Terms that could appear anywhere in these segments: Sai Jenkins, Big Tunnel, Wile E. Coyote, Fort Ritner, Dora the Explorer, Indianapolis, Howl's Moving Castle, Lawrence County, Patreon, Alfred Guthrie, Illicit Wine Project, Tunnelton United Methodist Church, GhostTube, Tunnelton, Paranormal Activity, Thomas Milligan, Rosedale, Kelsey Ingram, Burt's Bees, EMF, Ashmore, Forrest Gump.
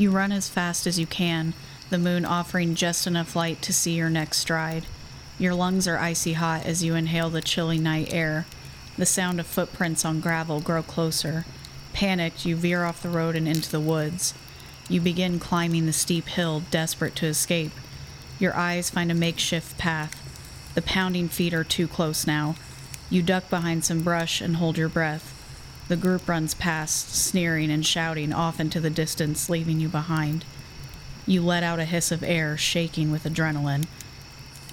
You run as fast as you can, the moon offering just enough light to see your next stride. Your lungs are icy hot as you inhale the chilly night air. The sound of footprints on gravel grow closer. Panicked, you veer off the road and into the woods. You begin climbing the steep hill, desperate to escape. Your eyes find a makeshift path. The pounding feet are too close now. You duck behind some brush and hold your breath. The group runs past, sneering and shouting off into the distance, leaving you behind. You let out a hiss of air, shaking with adrenaline.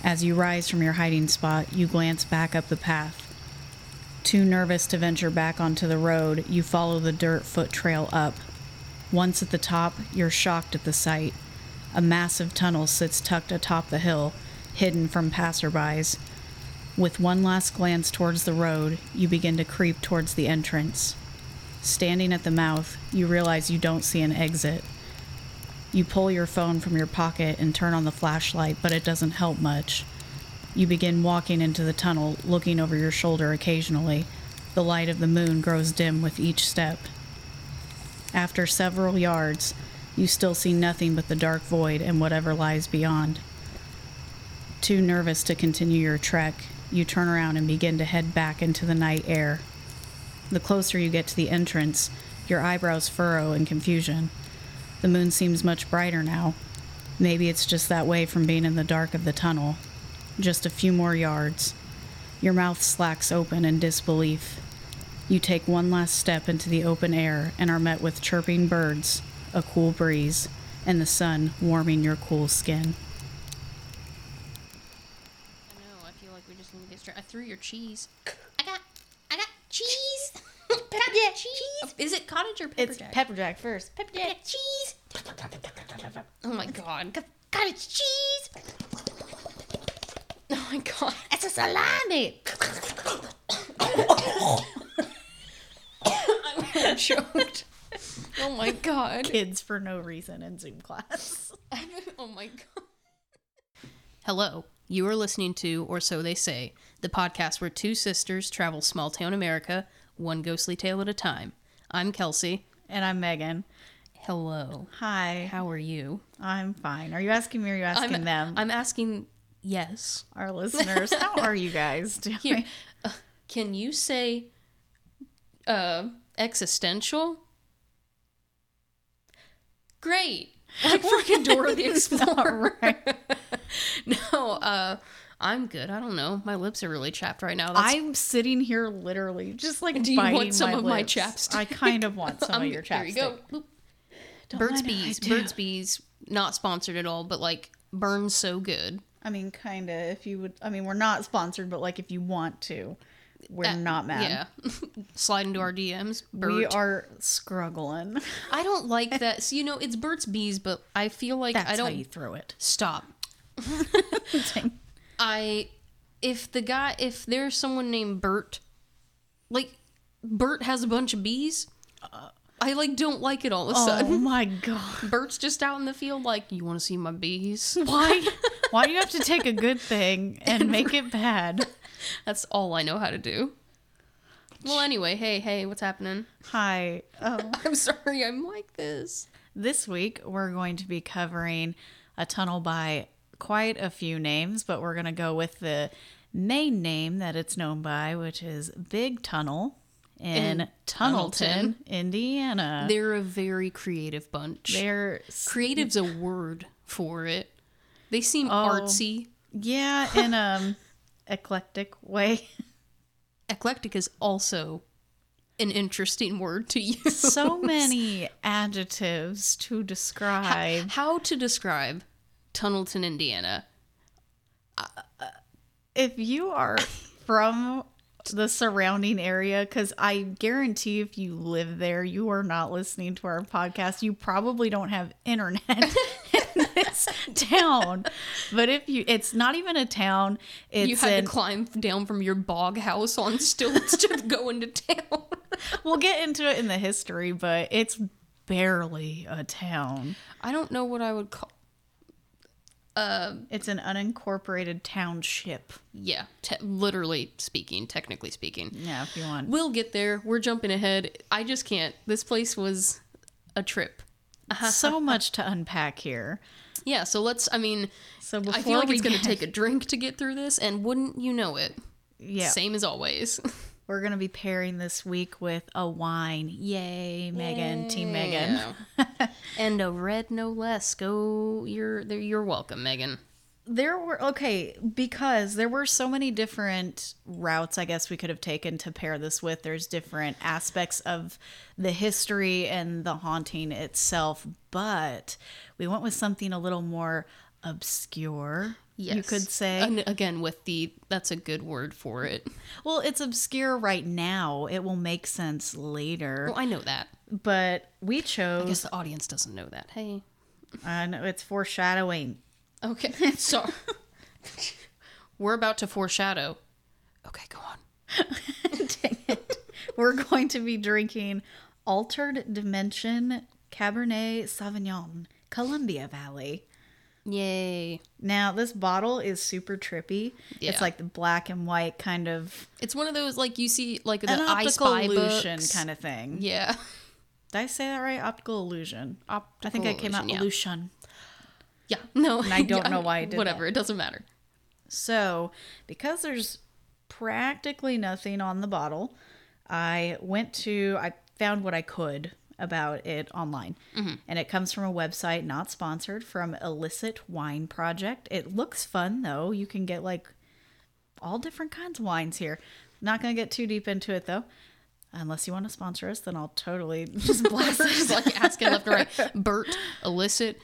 As you rise from your hiding spot, you glance back up the path. Too nervous to venture back onto the road, you follow the dirt foot trail up. Once at the top, you're shocked at the sight. A massive tunnel sits tucked atop the hill, hidden from passerbys. With one last glance towards the road, you begin to creep towards the entrance. Standing at the mouth, you realize you don't see an exit. You pull your phone from your pocket and turn on the flashlight, but it doesn't help much. You begin walking into the tunnel, looking over your shoulder occasionally. The light of the moon grows dim with each step. After several yards, you still see nothing but the dark void and whatever lies beyond. Too nervous to continue your trek, you turn around and begin to head back into the night air. The closer you get to the entrance, your eyebrows furrow in confusion. The moon seems much brighter now. Maybe it's just that way from being in the dark of the tunnel. Just a few more yards. Your mouth slacks open in disbelief. You take one last step into the open air and are met with chirping birds, a cool breeze, and the sun warming your cool skin. I know, I feel like we just need to get straight. I threw your cheese. I got cheese! Pepperjack cheese! Is it cottage or pepperjack? It's pepperjack first. Pepperjack cheese! Oh my god. Cottage cheese! Oh my god. It's a salami! I'm choked. Oh my god. Kids for no reason in Zoom class. Oh my god. Hello. You are listening to, or so they say, the podcast where two sisters travel small town America, one ghostly tale at a time. I'm Kelsey. And I'm Megan. Hello. Hi. How are you? I'm fine. Are you asking me or are you asking them? I'm asking... Yes. Our listeners, how are you guys doing? Here, can you say existential? Great. Like freaking Dora the Explorer. Right. No, I'm good. I don't know. My lips are really chapped right now. I'm sitting here literally just like biting my lips. Do you want some of my chapstick? I kind of want some of your chapstick. There you go. Burt's Bees, not sponsored at all, but like burns so good. I mean, kind of, if you would, I mean, we're not sponsored, but like, if you want to, we're not mad. Yeah. Slide into our DMs, Bert. We are struggling. I don't like that. So, you know, it's Burt's Bees, but I feel like that's I don't. That's how you throw it. Stop. If there's someone named Bert, like, Bert has a bunch of bees. I, like, don't like it all of a sudden. Oh, my God. Bert's just out in the field like, you want to see my bees? Why do you have to take a good thing and make it bad? That's all I know how to do. Well, anyway, hey, what's happening? Hi. Oh. I'm sorry, I'm like this. This week, we're going to be covering a tunnel by quite a few names, but we're going to go with the main name that it's known by, which is Big Tunnel. In Tunnelton, Indiana. They're a very creative bunch. Creative's a word for it. They seem artsy. Yeah, in eclectic way. Eclectic is also an interesting word to use. So many adjectives to describe. How to describe Tunnelton, Indiana. If you are from... the surrounding area, because I guarantee if you live there, you are not listening to our podcast. You probably don't have internet in this town. But if you, it's not even a town. It's to climb down from your bog house on stilts to go into town. We'll get into it in the history, but it's barely a town. I don't know what I would call. It's an unincorporated township. Yeah, literally speaking, technically speaking. Yeah, if you want. We'll get there. We're jumping ahead. I just can't. This place was a trip. So much to unpack here. Yeah, so let's, I mean, so I feel like it's going to take a drink to get through this, and wouldn't you know it? Yeah. Same as always. We're going to be pairing this week with a wine. Yay, Megan, Team Megan. Yeah. And a red, no less. Go, you're welcome, Megan. There were so many different routes I guess we could have taken to pair this with. There's different aspects of the history and the haunting itself, but we went with something a little more obscure. Yes. You could say. And again, that's a good word for it. Well, it's obscure right now. It will make sense later. Well, I know that. But we chose. I guess the audience doesn't know that. Hey. I know. It's foreshadowing. Okay. So we're about to foreshadow. Okay, go on. Dang it. We're going to be drinking Altered Dimension Cabernet Sauvignon, Columbia Valley. Yay. Now, this bottle is super trippy. Yeah. It's like the black and white kind of... It's one of those, like, you see, like, the I Spy illusion books. Kind of thing. Yeah. Did I say that right? Optical illusion. I think I came out illusion. Yeah. No. And I don't know why I did whatever. That. It doesn't matter. So, because there's practically nothing on the bottle, I found what I could about it online. Mm-hmm. And it comes from a website not sponsored, from Illicit Wine Project. It looks fun, though. You can get, like, all different kinds of wines here. Not going to get too deep into it, though. Unless you want to sponsor us, then I'll totally just blast it. Just, like, asking left and right. Bert, Illicit,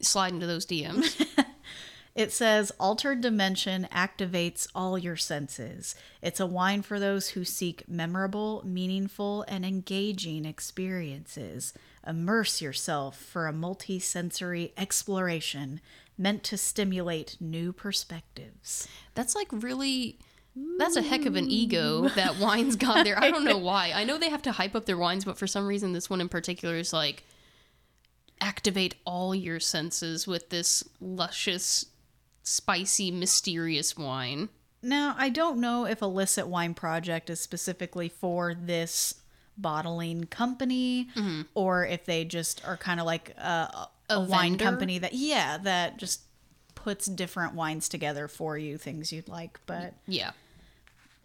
slide into those DMs. It says, Altered Dimension activates all your senses. It's a wine for those who seek memorable, meaningful, and engaging experiences. Immerse yourself for a multi-sensory exploration meant to stimulate new perspectives. That's like really... That's a heck of an ego that wine's got there. I don't know why. I know they have to hype up their wines, but for some reason this one in particular is like, activate all your senses with this luscious... spicy, mysterious wine. Now, I don't know if Illicit Wine Project is specifically for this bottling company, mm-hmm. or if they just are kind of like a wine company that just puts different wines together for you, things you'd like. But yeah,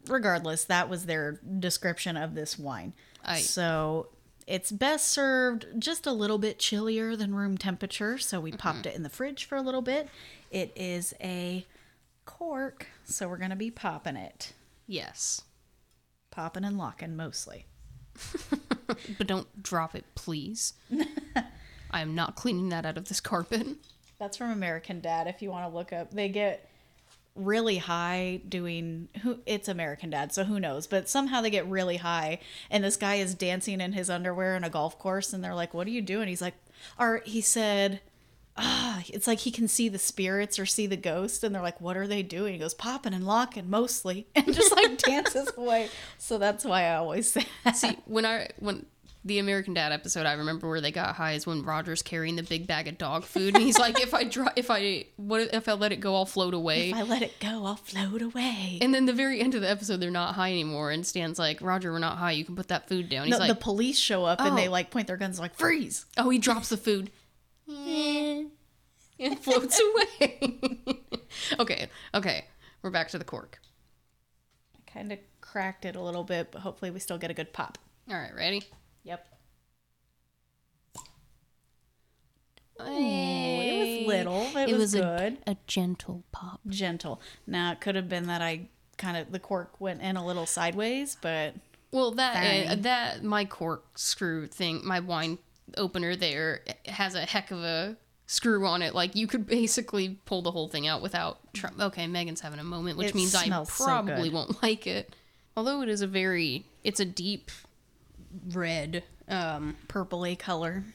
regardless, that was their description of this wine. So it's best served just a little bit chillier than room temperature. So we mm-hmm. popped it in the fridge for a little bit. It is a cork, so we're going to be popping it. Yes. Popping and locking, mostly. But don't drop it, please. I am not cleaning that out of this carpet. That's from American Dad, if you want to look up. They get really high doing... It's American Dad, so who knows? But somehow they get really high, and this guy is dancing in his underwear in a golf course, and they're like, what are you doing? He's like... Or he said... it's like he can see the spirits or see the ghost, and they're like, what are they doing? He goes, popping and locking, mostly, and just like dances away. So that's why I always say that. See, when the American Dad episode, I remember where they got high is when Roger's carrying the big bag of dog food, and he's like, if I let it go, I'll float away. If I let it go, I'll float away. And then the very end of the episode, they're not high anymore, and Stan's like, Roger, we're not high, you can put that food down. He's like, the police show up, and they like point their guns like, freeze. Oh, he drops the food. It floats away. Okay. We're back to the cork. I kind of cracked it a little bit, but hopefully we still get a good pop. All right, ready? Yep. Ooh, it was little. It was good. A gentle pop. Gentle. Now, it could have been that the cork went in a little sideways, but... Well, that my corkscrew thing, my wine opener there, has a heck of a... screw on it. Like, you could basically pull the whole thing out without... Okay, Megan's having a moment, which means I probably won't like it. Although it is a very... It's a deep red, purpley color.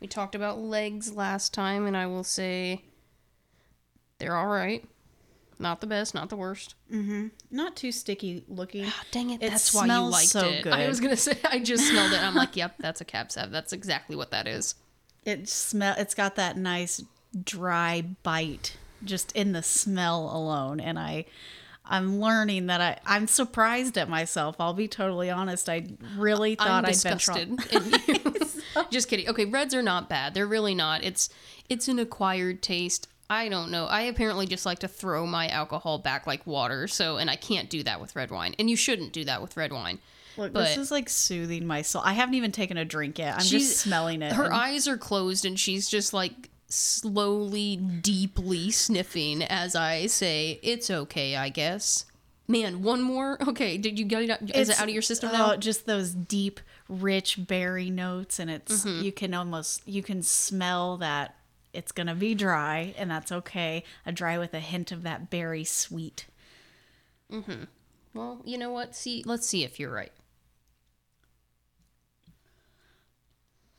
We talked about legs last time, and I will say they're all right. Not the best, not the worst. Mm-hmm. Not too sticky looking. Oh, dang it, that's why you liked so it. Good. I was going to say, I just smelled it. I'm like, yep, that's a Cab Sav. That's exactly what that is. It's got that nice dry bite just in the smell alone, and I'm learning that I'm surprised at myself. I'll be totally honest. I really thought I'd been wrong. Just kidding. Okay, reds are not bad. They're really not. It's an acquired taste. I don't know. I apparently just like to throw my alcohol back like water. So, and I can't do that with red wine. And you shouldn't do that with red wine. Look, but this is like soothing my soul. I haven't even taken a drink yet. I'm just smelling it. Her eyes are closed and she's just like slowly, deeply sniffing as I say, it's okay, I guess. Man, one more? Okay, did you get it out? Is it out of your system now? Oh, just those deep, rich berry notes. And it's, mm-hmm. you can smell that. It's going to be dry, and that's okay. A dry with a hint of that berry sweet. Mm-hmm. Well, you know what? Let's see if you're right.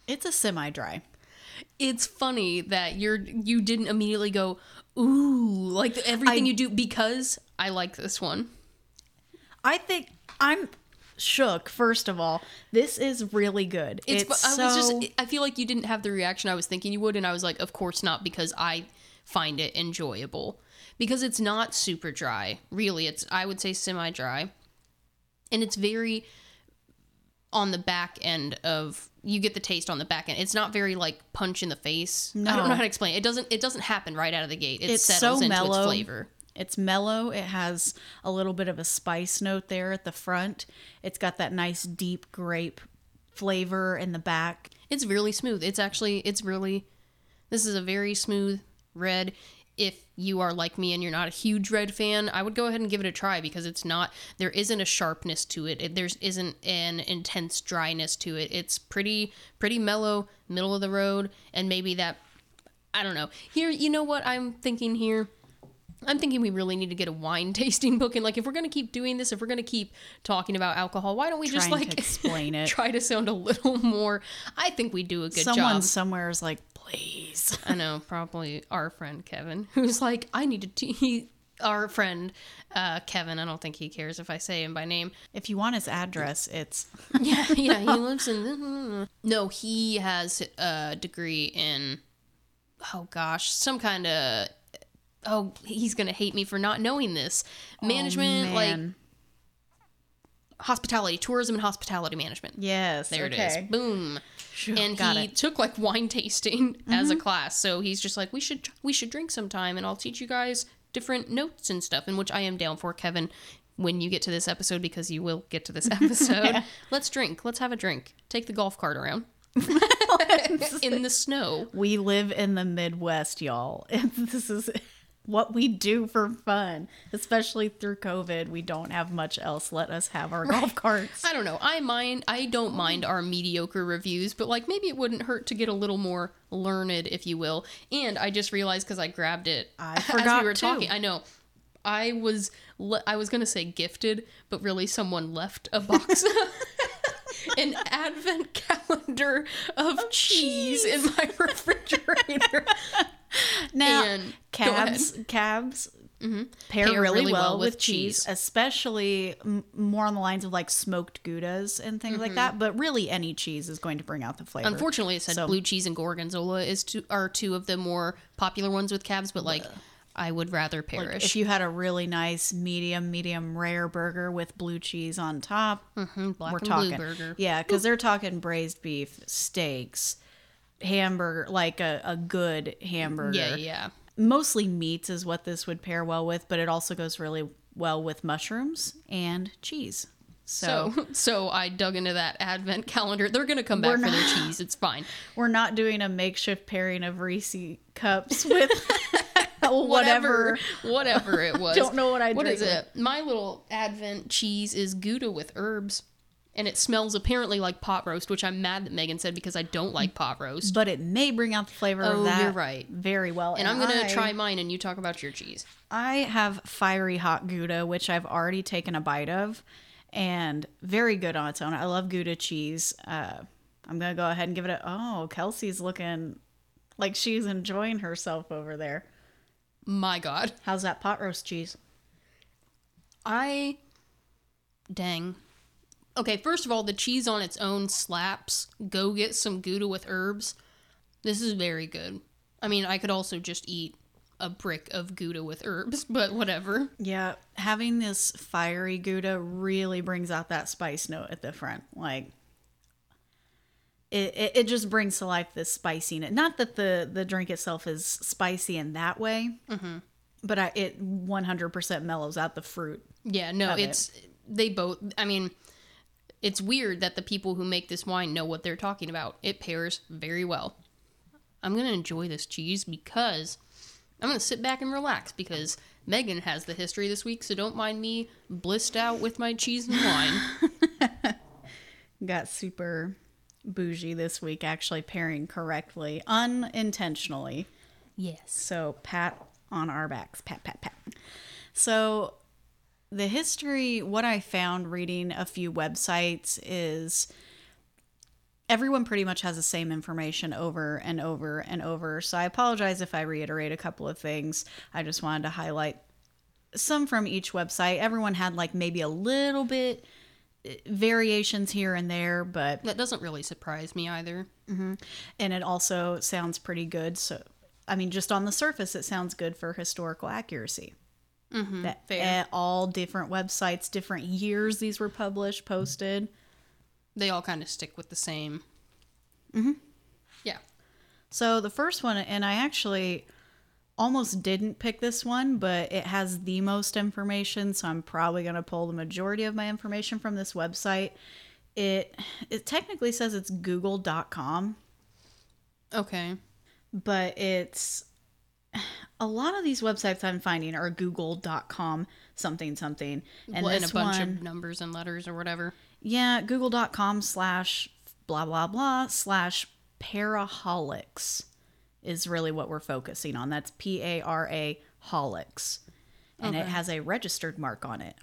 It's a semi-dry. It's funny that you didn't immediately go, ooh, like everything you do, because I like this one. I think I'm shook, first of all. This is really good. I feel like you didn't have the reaction I was thinking you would, and I was like, of course not, because I find it enjoyable. Because it's not super dry, really. It's, I would say, semi-dry. And it's very on the back end of, you get the taste on the back end. It's not very, like, punch in the face. No. I don't know how to explain it. It doesn't happen right out of the gate. It settles into its flavor. It's mellow. It has a little bit of a spice note there at the front. It's got that nice deep grape flavor in the back. It's really smooth. This is a very smooth red. If you are like me and you're not a huge red fan, I would go ahead and give it a try, because there isn't a sharpness to it. There isn't an intense dryness to it. It's pretty mellow, middle of the road, and maybe that, I don't know. Here, you know what I'm thinking here? I'm thinking we really need to get a wine tasting book, and like, if we're going to keep doing this, if we're going to keep talking about alcohol, why don't we just like explain it? Try to sound a little more. I think we do a good job. Someone somewhere is like, please. I know, probably our friend Kevin, who's like, I need to. Our friend Kevin. I don't think he cares if I say him by name. If you want his address, it's yeah. He lives in. No, he has a degree in. Oh gosh, some kind of. Oh, he's going to hate me for not knowing this. Management, hospitality, tourism and hospitality management. Yes. There it is. Boom. Sure, and he took like wine tasting as a class. So he's just like, we should drink sometime, and I'll teach you guys different notes and stuff, in which I am down for, Kevin, when you get to this episode, because you will get to this episode. Yeah. Let's drink. Let's have a drink. Take the golf cart around. In the snow. We live in the Midwest, y'all. And this is what we do for fun, especially through COVID. We don't have much else. Let us have our golf carts. I don't know. I don't mind our mediocre reviews, but like, maybe it wouldn't hurt to get a little more learned, if you will. And I just realized, because I grabbed it as we were talking. I know. I was going to say gifted, but really someone left a box an advent calendar of cheese in my refrigerator. Now, and cabs pair really well with cheese, especially more on the lines of like smoked Goudas and things like that. But really, any cheese is going to bring out the flavor. Unfortunately, it said blue cheese and gorgonzola are two of the more popular ones with cabs. But like, I would rather perish. Like, if you had a really nice medium rare burger with blue cheese on top, black we're and talking, blue burger. Yeah, because they're talking braised beef, steaks, hamburger, like a good hamburger. Yeah. Mostly meats is what this would pair well with, but it also goes really well with mushrooms and cheese. So I dug into that advent calendar. They're going to come back for their cheese. It's fine. We're not doing a makeshift pairing of Reese cups with whatever it was. Don't know what I drink. What is it? My little advent cheese is Gouda with herbs. And it smells apparently like pot roast, which I'm mad that Megan said, because I don't like pot roast. But it may bring out the flavor of that. Oh, you're right. Very well. And I'm going to try mine, and you talk about your cheese. I have fiery hot Gouda, which I've already taken a bite of, and very good on its own. I love Gouda cheese. I'm going to go ahead and give it Kelsey's looking like she's enjoying herself over there. My God. How's that pot roast cheese? Dang. Okay, first of all, the cheese on its own slaps. Go get some Gouda with herbs. This is very good. I mean, I could also just eat a brick of Gouda with herbs, but whatever. Yeah, having this fiery Gouda really brings out that spice note at the front. Like, it just brings to life this spiciness. Not that the drink itself is spicy in that way, mm-hmm. but it 100% mellows out the fruit. Yeah, no, they both. I mean, it's weird that the people who make this wine know what they're talking about. It pairs very well. I'm going to enjoy this cheese because I'm going to sit back and relax because Megan has the history this week, so don't mind me blissed out with my cheese and wine. Got super bougie this week, actually pairing correctly, unintentionally. Yes. So pat on our backs. Pat, pat, pat. So the history, what I found reading a few websites is everyone pretty much has the same information over and over and over. So I apologize if I reiterate a couple of things. I just wanted to highlight some from each website. Everyone had like maybe a little bit variations here and there, but that doesn't really surprise me either. Mm-hmm. And it also sounds pretty good. So, I mean, just on the surface, it sounds good for historical accuracy. Mm-hmm. That fair. All different websites, different years these were published, posted. They all kind of stick with the same. Mm-hmm. Yeah. So the first one, and I actually almost didn't pick this one, but it has the most information, so I'm probably going to pull the majority of my information from this website. It technically says it's google.com. Okay. But it's a lot of these websites I'm finding are google.com something something. And this a bunch one, of numbers and letters or whatever. Yeah, google.com/blah blah blah/Paraholics is really what we're focusing on. That's Paraholics. And it has a registered mark on it.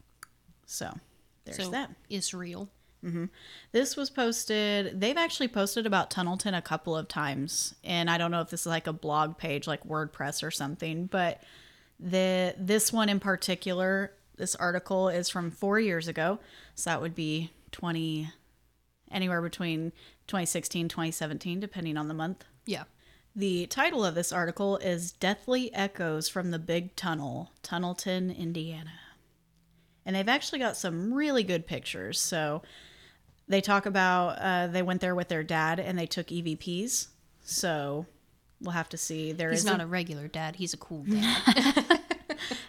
So there's that. It's real. Mm-hmm. This was posted. They've actually posted about Tunnelton a couple of times. And I don't know if this is like a blog page, like WordPress or something. But this one in particular, this article is from 4 years ago. So that would be anywhere between 2016, 2017, depending on the month. Yeah. The title of this article is Deathly Echoes from the Big Tunnel, Tunnelton, Indiana. And they've actually got some really good pictures. So they talk about they went there with their dad and they took EVPs. So we'll have to see. He's not a regular dad. He's a cool dad.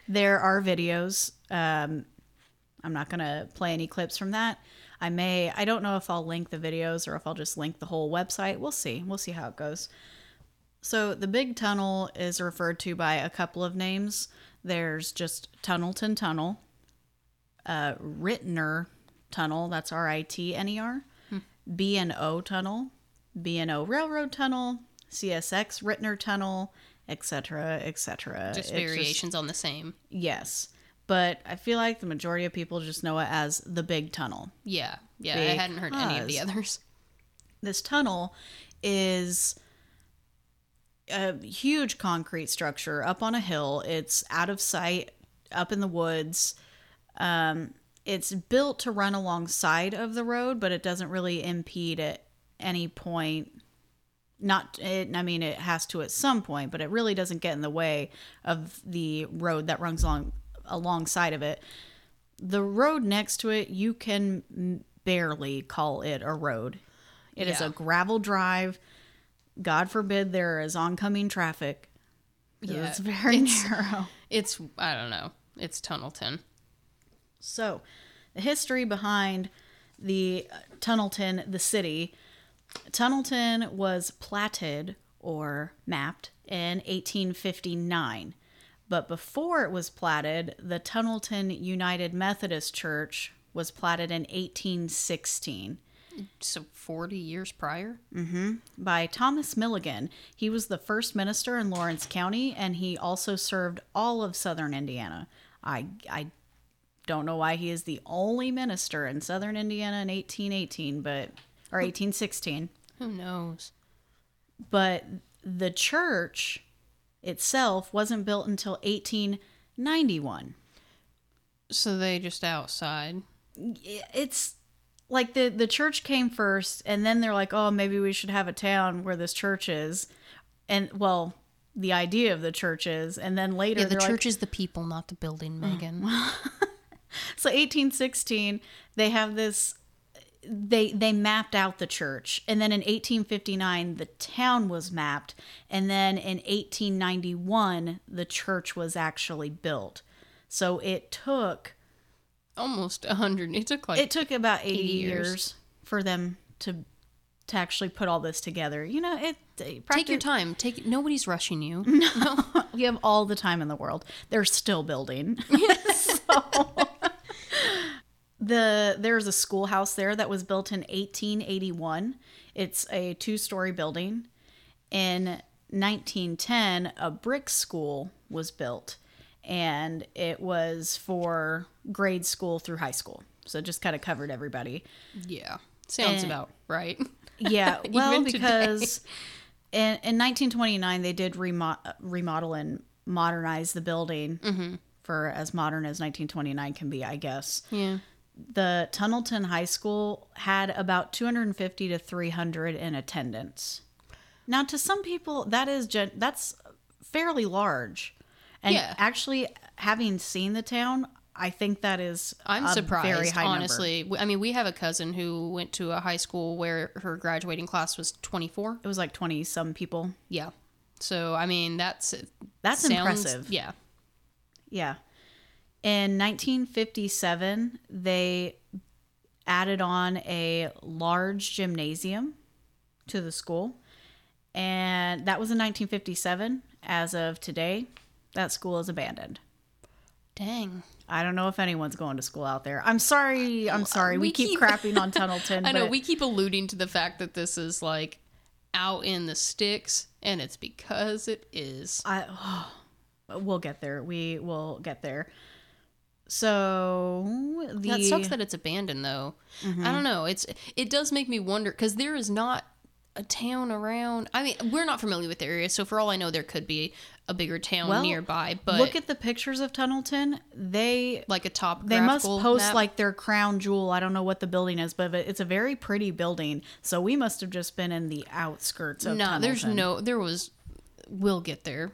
There are videos. I'm not going to play any clips from that. I don't know if I'll link the videos or if I'll just link the whole website. We'll see. We'll see how it goes. So the Big Tunnel is referred to by a couple of names. There's just Tunnelton Tunnel, Ritner Tunnel, that's Ritner, B and O Tunnel, B and O Railroad Tunnel, CSX Ritner Tunnel, etc., etc. Just variations on the same. Yes. But I feel like the majority of people just know it as the Big Tunnel. Yeah. Yeah, because I hadn't heard any of the others. This tunnel is a huge concrete structure up on a hill. It's out of sight, up in the woods. It's built to run alongside of the road, but it doesn't really impede at any point. It has to at some point, but it really doesn't get in the way of the road that runs alongside of it. The road next to it, you can barely call it a road. It is a gravel drive. God forbid there is oncoming traffic. Yeah, it's very narrow. It's, I don't know. It's Tunnelton. So, the history behind the Tunnelton, the city. Tunnelton was platted or mapped in 1859. But before it was platted, the Tunnelton United Methodist Church was platted in 1816. So 40 years prior? Mm-hmm. By Thomas Milligan. He was the first minister in Lawrence County, and he also served all of southern Indiana. I don't know why he is the only minister in southern Indiana in 1818, but or 1816. Who knows? But the church itself wasn't built until 1891. So they just outside. It's like the church came first, and then they're like, oh, maybe we should have a town where this church is. And, well, the idea of the church is. And then later the church is the people, not the building, Megan. So 1816, they have this they mapped out the church, and then in 1859 the town was mapped, and then in 1891 the church was actually built. So it took almost 100. It took about 80 years for them to actually put all this together. You know, take your time. Nobody's rushing you. No. We have all the time in the world. They're still building. Yes. So there's a schoolhouse there that was built in 1881. It's a 2-story building. In 1910, a brick school was built, and it was for grade school through high school. So it just kind of covered everybody. Yeah. Sounds about right. Yeah. Well, because in 1929, they did remodel and modernize the building for as modern as 1929 can be, I guess. Yeah. The Tunnelton High School had about 250 to 300 in attendance. Now, to some people, that's fairly large. And actually, having seen the town, I think that is I'm surprised, very high honestly. Number. I mean, we have a cousin who went to a high school where her graduating class was 24. It was like 20-some people. Yeah. So, I mean, that's impressive. Yeah. Yeah. In 1957, they added on a large gymnasium to the school, and that was in 1957. As of today, that school is abandoned. Dang. I don't know if anyone's going to school out there. I'm sorry. We keep crapping on Tunnelton. I know. We keep alluding to the fact that this is like out in the sticks, and it's because it is. We'll get there. We will get there. So that sucks that it's abandoned, though. Mm-hmm. I don't know. It does make me wonder, because there is not a town around. I mean, we're not familiar with the area, so for all I know, there could be a bigger town nearby. But look at the pictures of Tunnelton. They must post map. Like their crown jewel. I don't know what the building is, but it's a very pretty building. So we must have just been in the outskirts of Tunnelton. We'll get there.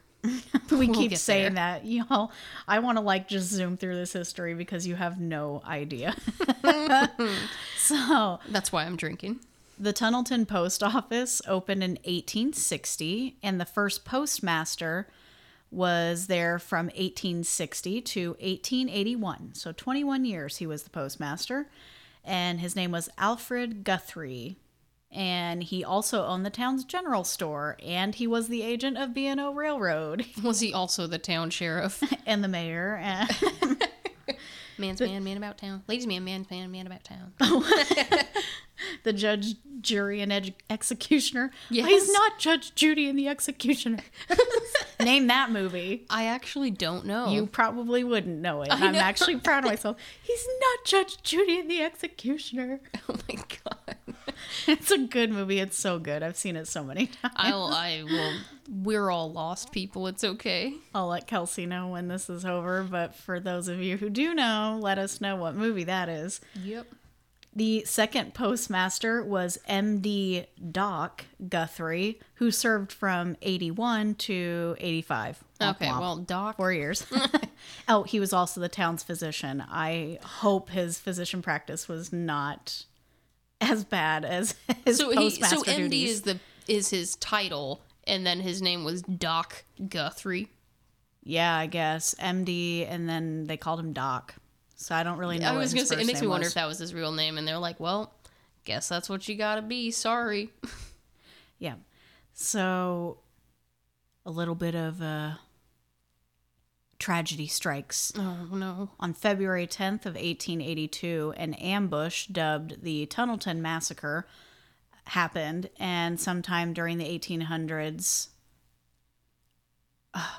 We'll keep saying that, y'all. I want to just zoom through this history because you have no idea. So that's why I'm drinking. The Tunnelton Post Office opened in 1860, and the first postmaster was there from 1860 to 1881. So 21 years he was the postmaster, and his name was Alfred Guthrie. And he also owned the town's general store, and he was the agent of B and O Railroad. Was he also the town sheriff? And the mayor. Man's man, man about town. Ladies man, man's man, man about town. The judge, jury, and executioner. Yes. Why is not Judge Judy and the Executioner? Name that movie. I actually don't know. You probably wouldn't know it. I'm actually proud of myself. He's not Judge Judy and the Executioner. Oh my God. It's a good movie. It's so good. I've seen it so many times. We're all lost people. It's okay. I'll let Kelsey know when this is over. But for those of you who do know, let us know what movie that is. Yep. The second postmaster was M.D. Doc Guthrie, who served from 81 to 85. Well, Doc. 4 years. Oh, he was also the town's physician. I hope his physician practice was not as bad as his postmaster duties. So M.D. is his title, and then his name was Doc Guthrie? Yeah, I guess. M.D., and then they called him Doc. So I don't really know. I was going to say, it makes me wonder if that was his real name. And they're like, well, guess that's what you got to be. Sorry. Yeah. So a little bit of tragedy strikes. Oh, no. On February 10th of 1882, an ambush dubbed the Tunnelton Massacre happened. And sometime during the 1800s,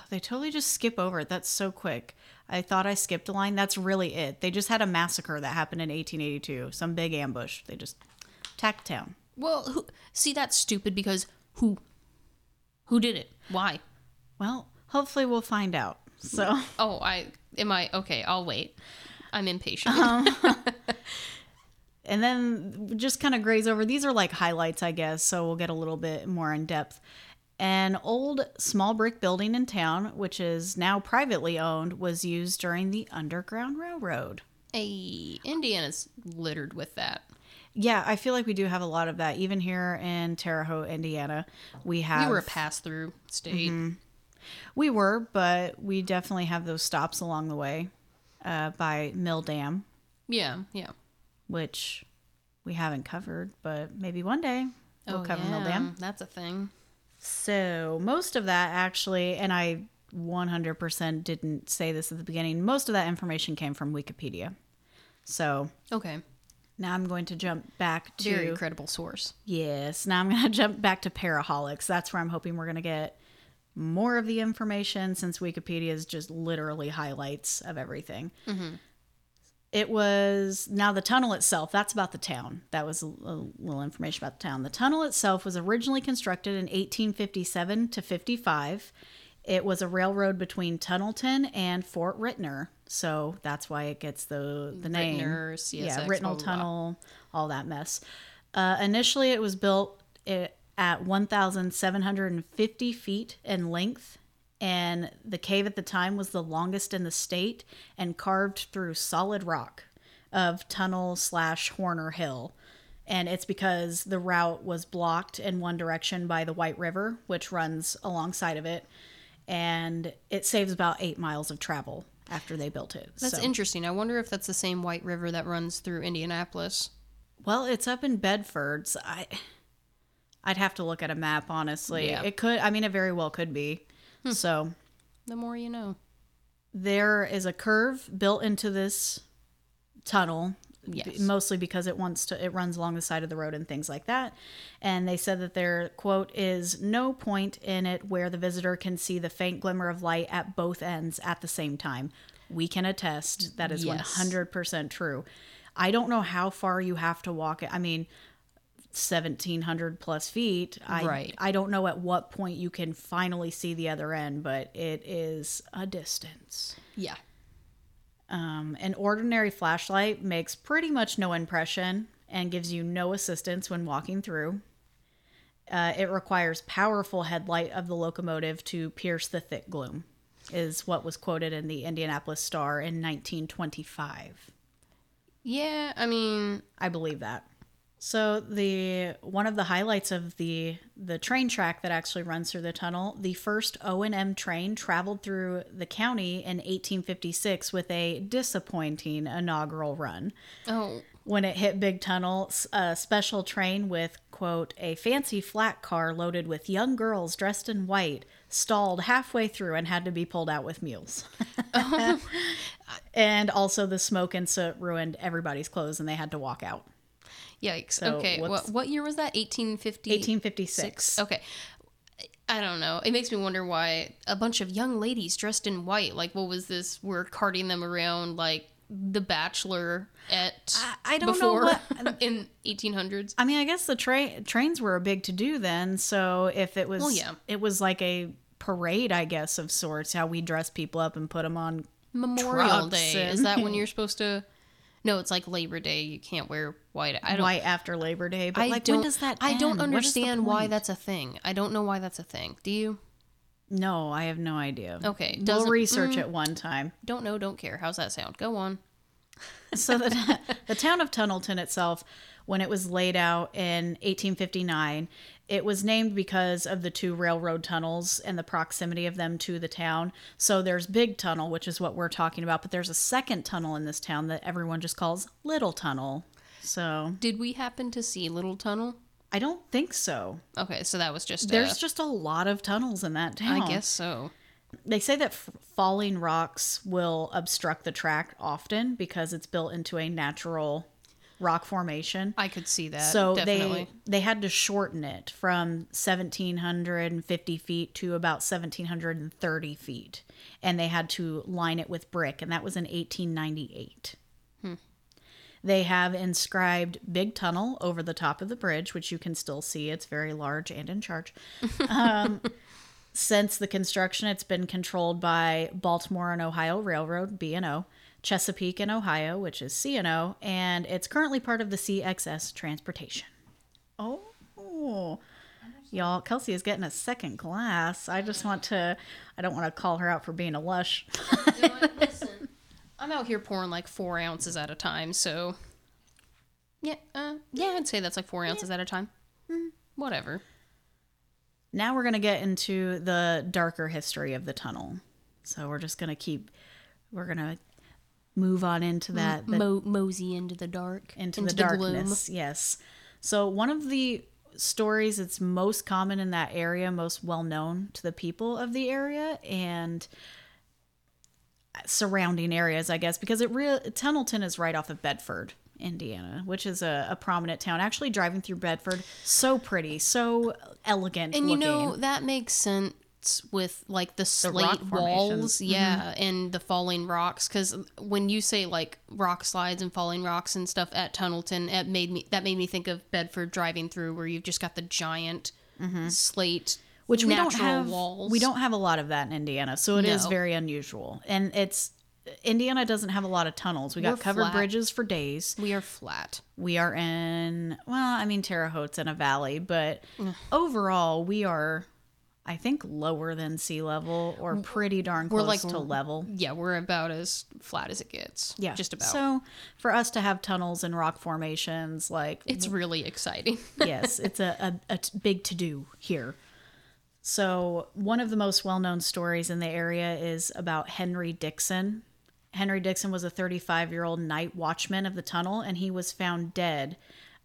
they totally just skip over it. That's so quick. I thought I skipped a line. That's really it. They just had a massacre that happened in 1882. Some big ambush. They just attacked town. Well, that's stupid because who did it? Why? Well, hopefully we'll find out. So. Oh, okay, I'll wait. I'm impatient. And then just kind of graze over. These are like highlights, I guess. So we'll get a little bit more in depth. An old small brick building in town, which is now privately owned, was used during the Underground Railroad. Indiana's littered with that. Yeah, I feel like we do have a lot of that. Even here in Terre Haute, Indiana, we have... We were a pass-through state. Mm-hmm. We were, but we definitely have those stops along the way by Mill Dam. Yeah, yeah. Which we haven't covered, but maybe one day we'll cover Mill Dam. That's a thing. So most of that actually, and I 100% didn't say this at the beginning, most of that information came from Wikipedia. So... Okay. Now I'm going to jump back to... Very credible source. Yes. Now I'm going to jump back to Paraholics. That's where I'm hoping we're going to get more of the information, since Wikipedia is just literally highlights of everything. Mm-hmm. It was... Now the tunnel itself, that's about the town. That was a little information about the town. The tunnel itself was originally constructed in 1857 to 55. It was a railroad between Tunnelton and Fort Ritner. So that's why it gets the name. Ritner, CSX, yeah, Ritner Tunnel, all that mess. Initially, it was built at 1,750 feet in length, and the cave at the time was the longest in the state and carved through solid rock of Tunnel/Horner Hill. And it's because the route was blocked in one direction by the White River, which runs alongside of it, and it saves about 8 miles of travel after they built it. That's interesting. I wonder if that's the same White River that runs through Indianapolis. Well, it's up in Bedford. So I'd have to look at a map, honestly. Yeah. It could, I mean, it very well could be. So the more you know. There is a curve built into this tunnel. Yes. Mostly because it runs along the side of the road and things like that. And they said that there, quote, is no point in it where the visitor can see the faint glimmer of light at both ends at the same time. We can attest that is 100% true. I don't know how far you have to walk. I mean, 1,700 plus feet. Right. I don't know at what point you can finally see the other end, but it is a distance. Yeah. An ordinary flashlight makes pretty much no impression and gives you no assistance when walking through. It requires powerful headlight of the locomotive to pierce the thick gloom, is what was quoted in the Indianapolis Star in 1925. Yeah, I mean... I believe that. So one of the highlights of the train track that actually runs through the tunnel, the first O&M train traveled through the county in 1856 with a disappointing inaugural run. Oh. When it hit Big Tunnel, a special train with, quote, a fancy flat car loaded with young girls dressed in white stalled halfway through and had to be pulled out with mules. Oh. And also the smoke and soot ruined everybody's clothes and they had to walk out. Yikes. So okay. What year was that? 1856. Okay. I don't know. It makes me wonder why a bunch of young ladies dressed in white, like, what was this? We're carting them around like the Bachelor at I don't before know what, in 1800s. I mean, I guess the trains were a big to do then. So if it was, it was like a parade, I guess, of sorts, how we dress people up and put them on Memorial Day. Is that when you're supposed to? No, it's like Labor Day. You can't wear white. White after Labor Day. But when does that end? I don't understand why that's a thing. I don't know why that's a thing. Do you? No, I have no idea. Okay. We'll research it one time. Don't know, don't care. How's that sound? Go on. So the town of Tunnelton itself, when it was laid out in 1859, it was named because of the two railroad tunnels and the proximity of them to the town. So there's Big Tunnel, which is what we're talking about, but there's a second tunnel in this town that everyone just calls Little Tunnel. So did we happen to see Little Tunnel? I don't think so. Okay, so that was just there's just a lot of tunnels in that town. I guess so. They say that falling rocks will obstruct the track often because it's built into a natural rock formation. I could see that. So definitely. They had to shorten it from 1,750 feet to about 1,730 feet. And they had to line it with brick. And that was in 1898. They have inscribed Big Tunnel over the top of the bridge, which you can still see. It's very large and in charge. Since the construction, it's been controlled by Baltimore and Ohio Railroad, B and O. Chesapeake in Ohio, which is C&O, and it's currently part of the CSX transportation. Oh, y'all, Kelsey is getting a second glass. I don't want to call her out for being a lush. You know what? Listen, I'm out here pouring like 4 ounces at a time, so. Yeah, yeah, I'd say that's like 4 ounces at a time. Mm-hmm. Whatever. Now we're going to get into the darker history of the tunnel. So we're just going to keep, we're going to move on into that. Mosey into the dark. Into the darkness, gloom. Yes. So one of the stories that's most common in that area, most well known to the people of the area and surrounding areas, I guess, because Tunnelton is right off of Bedford, Indiana, which is a prominent town. Actually, driving through Bedford, so pretty, so elegant and looking. You know, that makes sense with like the slate walls, yeah, mm-hmm. and the falling rocks, because when you say like rock slides and falling rocks and stuff at Tunnelton, that made me think of Bedford driving through, where you've just got the giant mm-hmm. slate, which we don't have a lot of that in Indiana, so it is very unusual. And Indiana doesn't have a lot of tunnels. We're got covered flat. Bridges for days. We are flat. We are in, well, I mean, Terre Haute's in a valley, but overall we are, I think, lower than sea level or pretty darn close to level. Yeah, we're about as flat as it gets. Yeah. Just about. So for us to have tunnels and rock formations, like... It's really exciting. Yes, it's a big to-do here. So one of the most well-known stories in the area is about Henry Dixon. Henry Dixon was a 35-year-old night watchman of the tunnel, and he was found dead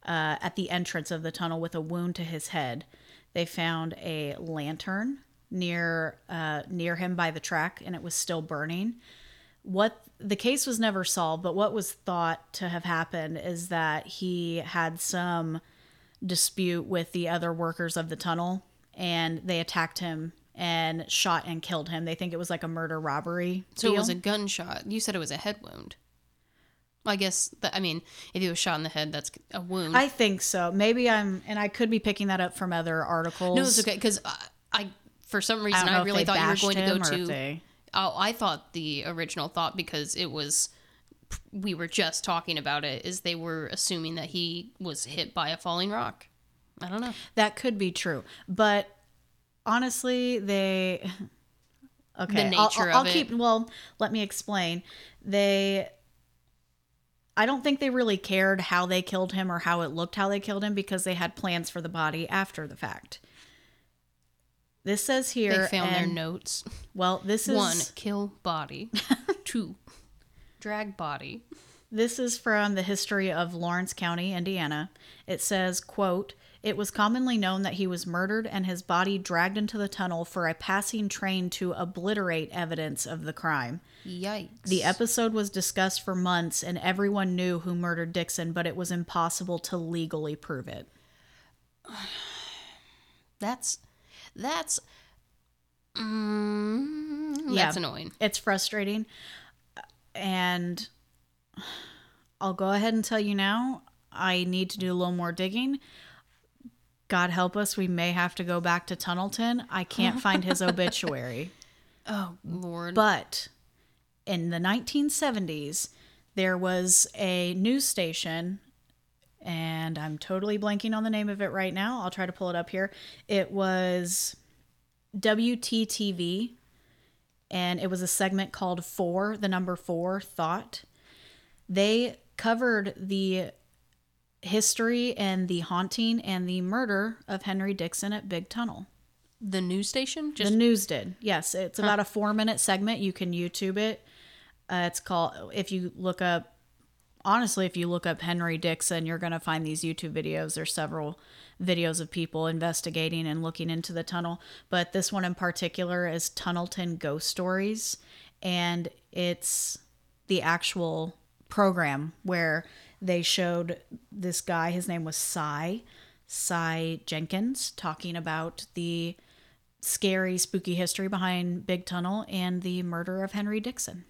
at the entrance of the tunnel with a wound to his head. They found a lantern near him by the track, and it was still burning. The case was never solved, but what was thought to have happened is that he had some dispute with the other workers of the tunnel, and they attacked him and shot and killed him. They think it was like a murder-robbery deal. It was a gunshot. You said it was a head wound. I guess, if he was shot in the head, that's a wound. I think so. Maybe I could be picking that up from other articles. No, it's okay, because I for some reason, I really thought you were going to go to... I thought the original thought, because it was... We were just talking about it, is they were assuming that he was hit by a falling rock. I don't know. That could be true. But honestly, they... Okay, the nature of it. I'll keep... Well, let me explain. I don't think they really cared how they killed him or how they killed him, because they had plans for the body after the fact. This says here... They found their notes. Well, this is... 1, kill body. 2, drag body. This is from the history of Lawrence County, Indiana. It says, quote, "It was commonly known that he was murdered and his body dragged into the tunnel for a passing train to obliterate evidence of the crime." Yikes. "The episode was discussed for months and everyone knew who murdered Dixon, but it was impossible to legally prove it." That's annoying. It's frustrating. And I'll go ahead and tell you now, I need to do a little more digging. God help us, we may have to go back to Tunnelton. I can't find his obituary. Oh, Lord. But in the 1970s, there was a news station, and I'm totally blanking on the name of it right now. I'll try to pull it up here. It was WTTV, and it was a segment called 4, the number 4 Thought. They covered the history and the haunting and the murder of Henry Dixon at Big Tunnel. The news station? The news did. Yes. It's about a 4-minute segment. You can YouTube it. It's called, if you look up Henry Dixon, you're going to find these YouTube videos. There's several videos of people investigating and looking into the tunnel. But this one in particular is Tunnelton Ghost Stories. And it's the actual program where they showed this guy, his name was Sai Jenkins, talking about the scary, spooky history behind Big Tunnel and the murder of Henry Dixon,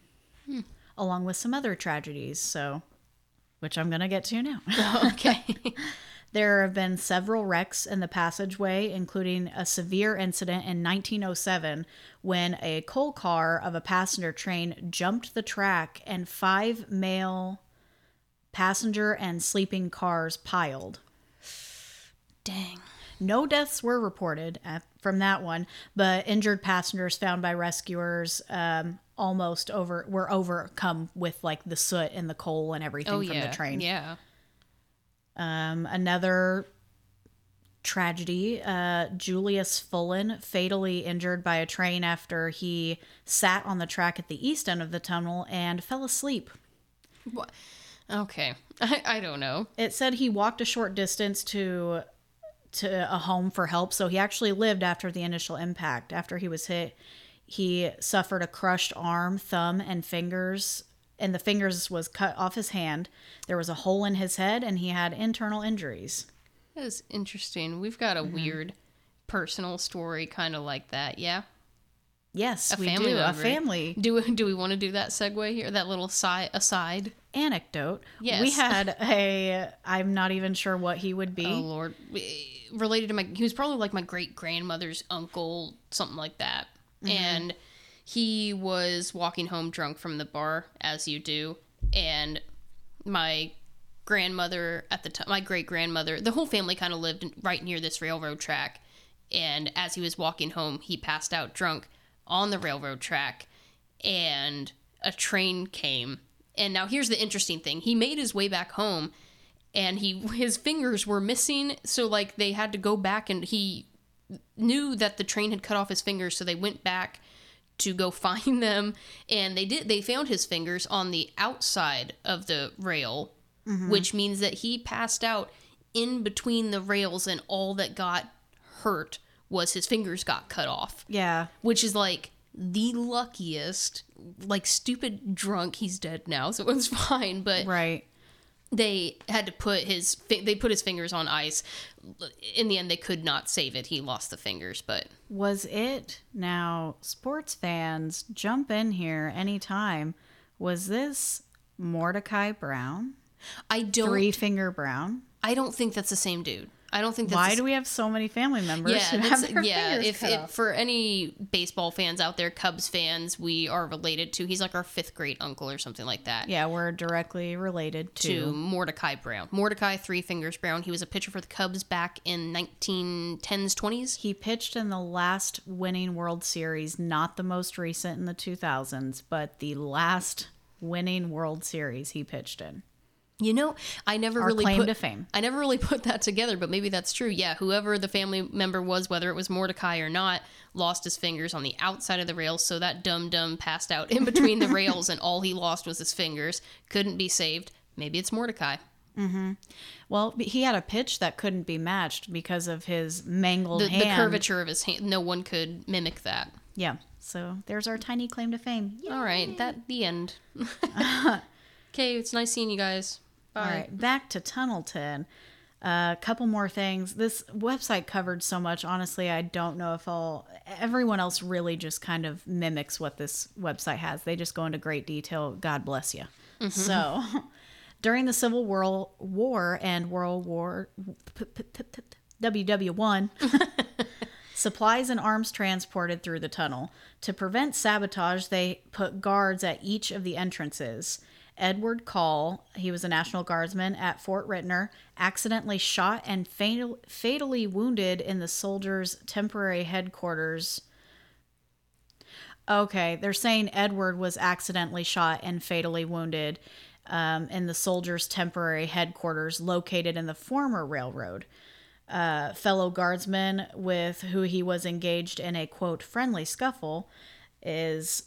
along with some other tragedies, which I'm going to get to now. Okay. There have been several wrecks in the passageway, including a severe incident in 1907 when a coal car of a passenger train jumped the track and 5 male passenger and sleeping cars piled. Dang. No deaths were reported from that one, but injured passengers found by rescuers were overcome with like the soot and the coal and everything from the train. Yeah. Another tragedy, Julius Fullen, fatally injured by a train after he sat on the track at the east end of the tunnel and fell asleep. What? Okay. I don't know. It said he walked a short distance to a home for help, so he actually lived after the initial impact. After he was hit, he suffered a crushed arm, thumb, and fingers, and the fingers was cut off his hand. There was a hole in his head, and he had internal injuries. That is interesting. We've got a weird personal story kind of like that, yeah? Yes, we do. A family. Do we want to do that segue here? That little aside? Anecdote. Yes. We had I'm not even sure what he would be. Oh, Lord. Related to he was probably like my great-grandmother's uncle, something like that. Mm-hmm. And he was walking home drunk from the bar, as you do. And my grandmother at the time, my great-grandmother, the whole family kind of lived right near this railroad track. And as he was walking home, he passed out drunk on the railroad track, and a train came. And now here's the interesting thing. He made his way back home, and his fingers were missing, so like they had to go back, and he knew that the train had cut off his fingers, so they went back to go find them, and they found his fingers on the outside of the rail, which means that he passed out in between the rails, and all that got hurt was his fingers got cut off. Yeah. Which is like the luckiest, like stupid drunk. He's dead now, so it's fine. But right. They had to put his fingers on ice. In the end, they could not save it. He lost the fingers, but. Was it, now sports fans jump in here anytime, was this Mordecai Brown? Three-finger Brown? I don't think that's the same dude. I don't think that's... Why do we have so many family members who have their fingers cut off? For any baseball fans out there, Cubs fans, we are related to... He's like our fifth-grade uncle or something like that. Yeah, we're directly related to Mordecai Brown. Mordecai Three Fingers Brown. He was a pitcher for the Cubs back in 1910s, 20s. He pitched in the last winning World Series, not the most recent in the 2000s, but the last winning World Series he pitched in. You know, I never really put that together, but maybe that's true. Yeah, whoever the family member was, whether it was Mordecai or not, lost his fingers on the outside of the rails, so that dum-dum passed out in between the rails, and all he lost was his fingers. Couldn't be saved. Maybe it's Mordecai. Mm-hmm. Well, he had a pitch that couldn't be matched because of his mangled hand. The curvature of his hand. No one could mimic that. Yeah, so there's our tiny claim to fame. Yay. All right, the end. Okay, it's nice seeing you guys. All right, back to Tunnelton. A couple more things. This website covered so much. Honestly, I don't know if everyone else really just kind of mimics what this website has. They just go into great detail. God bless you. Mm-hmm. So, during the Civil War and World War WW1, supplies and arms transported through the tunnel. To prevent sabotage, they put guards at each of the entrances. Edward Call, he was a National Guardsman at Fort Ritner, accidentally shot and fatally wounded in the soldiers' temporary headquarters. Okay, they're saying Edward was accidentally shot and fatally wounded in the soldiers' temporary headquarters located in the former railroad. Fellow guardsman with who he was engaged in a, quote, friendly scuffle is...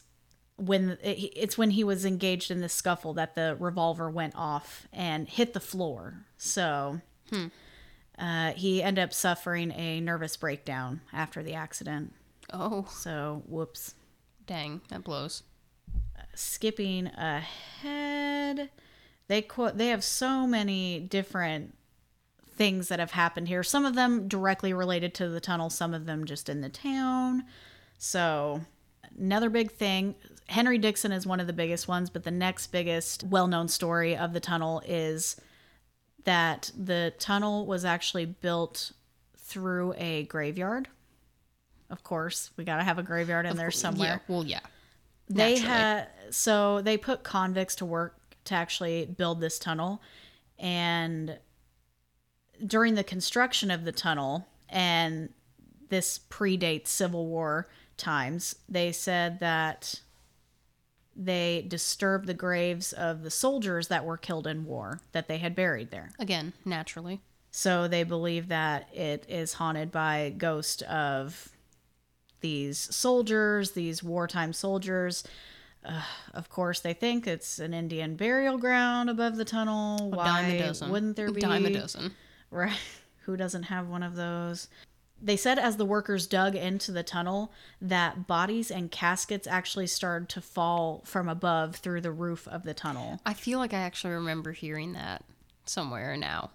When he was engaged in this scuffle that the revolver went off and hit the floor. So he ended up suffering a nervous breakdown after the accident. Oh. So, whoops. Dang, that blows. Skipping ahead. They have so many different things that have happened here. Some of them directly related to the tunnel. Some of them just in the town. So... Another big thing, Henry Dixon is one of the biggest ones, but the next biggest well-known story of the tunnel is that the tunnel was actually built through a graveyard. Of course, we got to have a graveyard in there somewhere. Yeah, well, yeah. So they put convicts to work to actually build this tunnel. And during the construction of the tunnel, and this predates Civil War times, they said that they disturbed the graves of the soldiers that were killed in war that they had buried there. Again, naturally. So they believe that it is haunted by ghosts of these soldiers, these wartime soldiers. Of course, they think it's an Indian burial ground above the tunnel. Why wouldn't there be? Dime a dozen. Right. Who doesn't have one of those? They said as the workers dug into the tunnel that bodies and caskets actually started to fall from above through the roof of the tunnel. I feel like I actually remember hearing that somewhere now.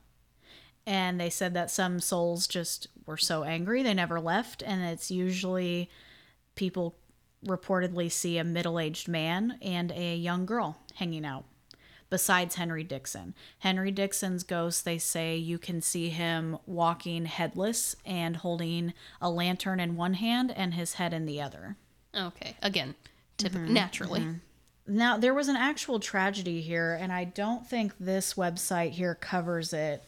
And they said that some souls just were so angry they never left. And it's usually people reportedly see a middle-aged man and a young girl hanging out. Besides Henry Dixon. Henry Dixon's ghost, they say you can see him walking headless and holding a lantern in one hand and his head in the other. Okay. Again, typically, naturally. Mm-hmm. Now, there was an actual tragedy here, and I don't think this website here covers it.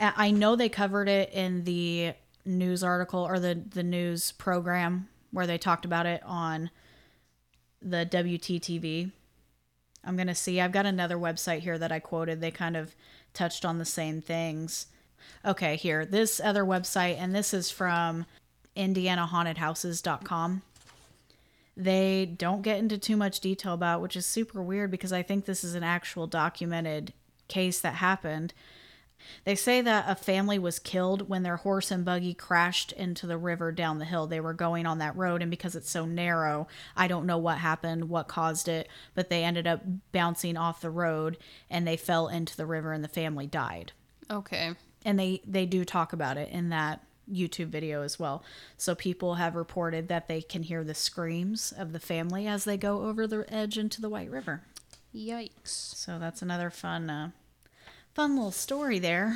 I know they covered it in the news article or the news program where they talked about it on the WTTV. I'm going to see. I've got another website here that I quoted. They kind of touched on the same things. Okay, here. This other website, and this is from indianahauntedhouses.com. They don't get into too much detail about, which is super weird because I think this is an actual documented case that happened. They say that a family was killed when their horse and buggy crashed into the river down the hill. They were going on that road, and because it's so narrow, I don't know what happened, what caused it, but they ended up bouncing off the road, and they fell into the river, and the family died. Okay. And they do talk about it in that YouTube video as well. So people have reported that they can hear the screams of the family as they go over the edge into the White River. Yikes. So that's another fun little story there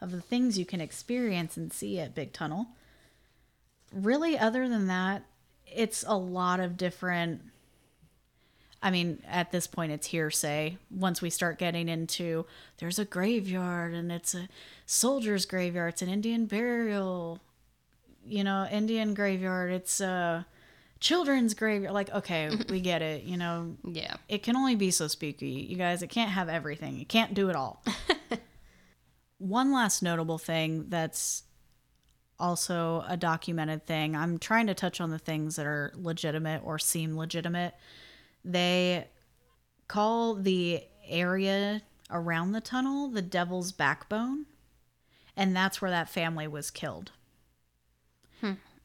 of the things you can experience and see at Big Tunnel. Really, other than that, it's a lot of different... I mean, at this point, it's hearsay. Once we start getting into, there's a graveyard, and it's a soldier's graveyard. It's an Indian burial, Indian graveyard. It's a children's graveyard. Like, okay, we get it, Yeah. It can only be so spooky, you guys. It can't have everything. It can't do it all. One last notable thing that's also a documented thing. I'm trying to touch on the things that are legitimate or seem legitimate. They call the area around the tunnel the Devil's Backbone, and that's where that family was killed.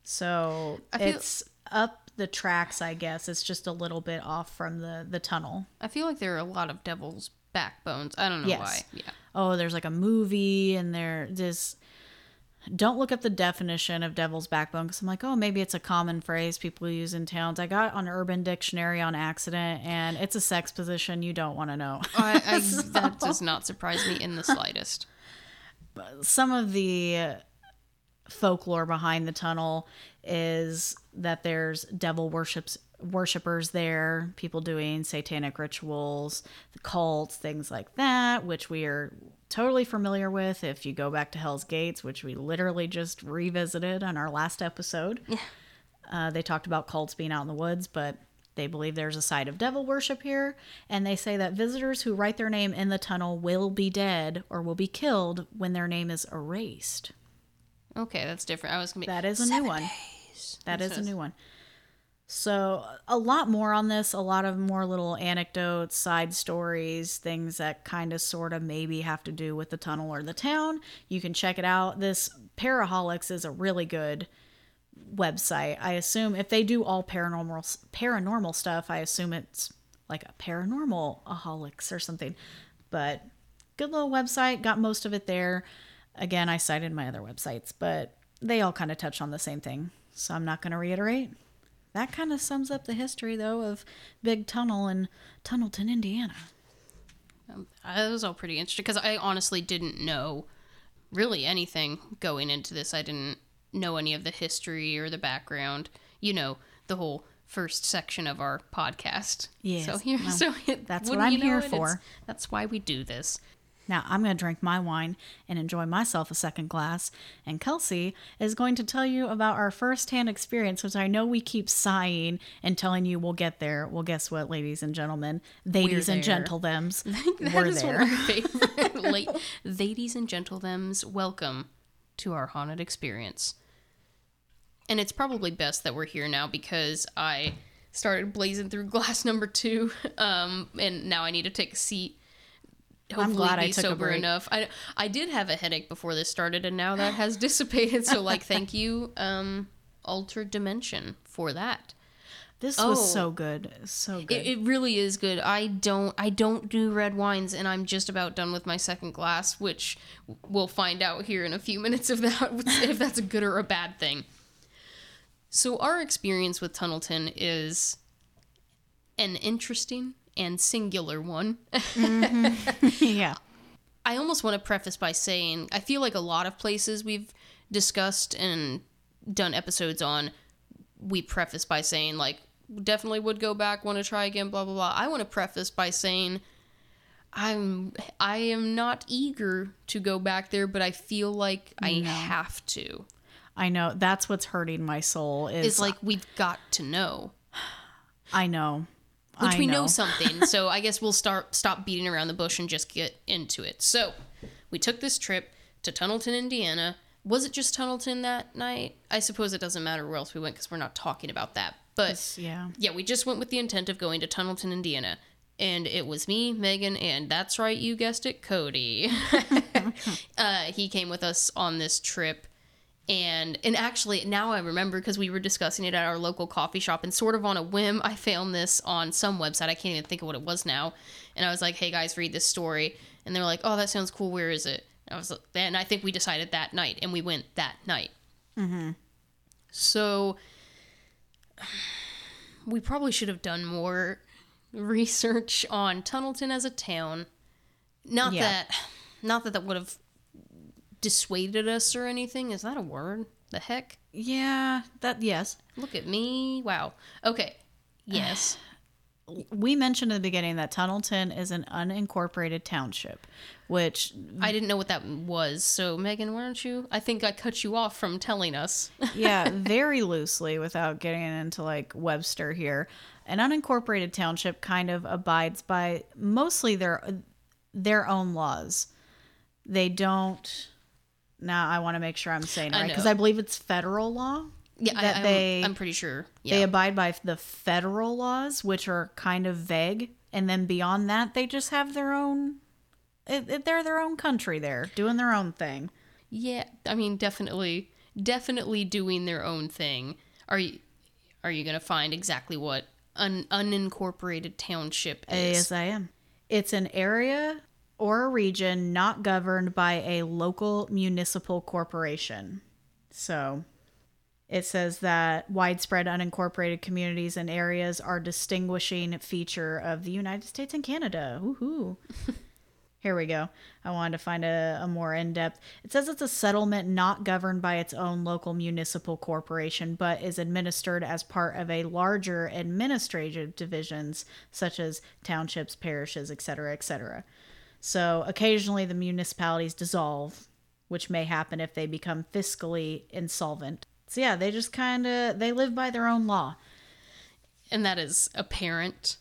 So it's up the tracks, I guess. It's just a little bit off from the tunnel. I feel like there are a lot of Devil's Backbones. I don't know why. Yeah. Oh, there's like a movie, and don't look up the definition of Devil's Backbone because I'm like, oh, maybe it's a common phrase people use in towns. I got on Urban Dictionary on accident, and it's a sex position you don't want to know. So. That does not surprise me in the slightest. Some of the folklore behind the tunnel is that there's devil worshippers there, people doing satanic rituals, the cults, things like that, which we are totally familiar with if you go back to Hell's Gates, which we literally just revisited on our last episode. Yeah. They talked about cults being out in the woods, but they believe there's a side of devil worship here, and they say that visitors who write their name in the tunnel will be dead or will be killed when their name is erased. Okay, that's different. That is a new one. So a lot more on this, a lot of more little anecdotes, side stories, things that kind of sort of maybe have to do with the tunnel or the town. You can check it out. This Paraholics is a really good website. I assume if they do all paranormal stuff, I assume it's like a paranormal-aholics or something. But good little website. Got most of it there. Again, I cited my other websites, but they all kind of touch on the same thing, so I'm not going to reiterate. That kind of sums up the history, though, of Big Tunnel in Tunnelton, Indiana. That was all pretty interesting, because I honestly didn't know really anything going into this. I didn't know any of the history or the background, the whole first section of our podcast. Yes. So that's what I'm here for. That's why we do this. Now, I'm going to drink my wine and enjoy myself a second glass, and Kelsey is going to tell you about our first-hand experience, which I know we keep sighing and telling you we'll get there. Well, guess what, ladies and gentlemen? Thadies and gentlethems, we're there. One of my favorite. Ladies and gentlethems, welcome to our haunted experience. And it's probably best that we're here now because I started blazing through glass number 2, and now I need to take a seat. Hopefully I'm glad I took sober a break. Enough. I did have a headache before this started, and now that has dissipated. So, thank you, Altered Dimension, for that. This was so good, so good. It really is good. I don't do red wines, and I'm just about done with my second glass, which we'll find out here in a few minutes if that's a good or a bad thing. So our experience with Tunnelton is an interesting and singular one. Mm-hmm. Yeah. I almost want to preface by saying I feel like a lot of places we've discussed and done episodes on, we preface by saying, definitely would go back, want to try again, blah, blah, blah. I want to preface by saying I am not eager to go back there, but I feel like I have to. I know. That's what's hurting my soul. It's like we've got to know. I know. Which we know something, so I guess we'll stop beating around the bush and just get into it. So, we took this trip to Tunnelton, Indiana. Was it just Tunnelton that night? I suppose it doesn't matter where else we went because we're not talking about that. But, yeah, we just went with the intent of going to Tunnelton, Indiana. And it was me, Megan, and that's right, you guessed it, Cody. He came with us on this trip. And actually, now I remember because we were discussing it at our local coffee shop, and sort of on a whim, I found this on some website. I can't even think of what it was now. And I was like, hey guys, read this story. And they were like, oh, that sounds cool. Where is it? And I was like, and I think we decided that night, and we went that night. Mm-hmm. So we probably should have done more research on Tunnelton as a town. Not that would have dissuaded us or anything. Is that a word? The heck? Yeah, yes. Look at me. Wow. Okay. Yes. We mentioned in the beginning that Tunnelton is an unincorporated township, which... I didn't know what that was, so Megan, why don't you... I think I cut you off from telling us. Yeah, very loosely, without getting into, Webster here. An unincorporated township kind of abides by mostly their own laws. They don't... Now, I want to make sure I'm saying it right, because I believe it's federal law. Yeah, I'm pretty sure. Yeah. They abide by the federal laws, which are kind of vague. And then beyond that, they just have their own... They're their own country there, doing their own thing. Yeah, I mean, definitely doing their own thing. Are you going to find exactly what an unincorporated township is? Yes, I am. It's an area... or a region not governed by a local municipal corporation. So it says that widespread unincorporated communities and areas are a distinguishing feature of the United States and Canada. Woohoo. Here we go. I wanted to find a more in-depth. It says it's a settlement not governed by its own local municipal corporation, but is administered as part of a larger administrative divisions, such as townships, parishes, etc., etc. So occasionally the municipalities dissolve, which may happen if they become fiscally insolvent. So yeah, they just they live by their own law. And that is apparent.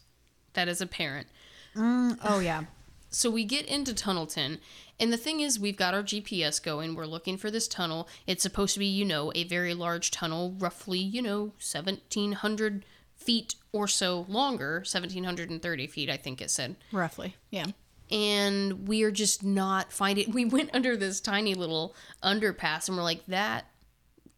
Oh, yeah. So we get into Tunnelton, and the thing is, we've got our GPS going. We're looking for this tunnel. It's supposed to be, a very large tunnel, roughly, 1,700 feet or so longer, 1,730 feet, I think it said. Roughly, yeah. And we're just not finding... We went under this tiny little underpass, and we're like, that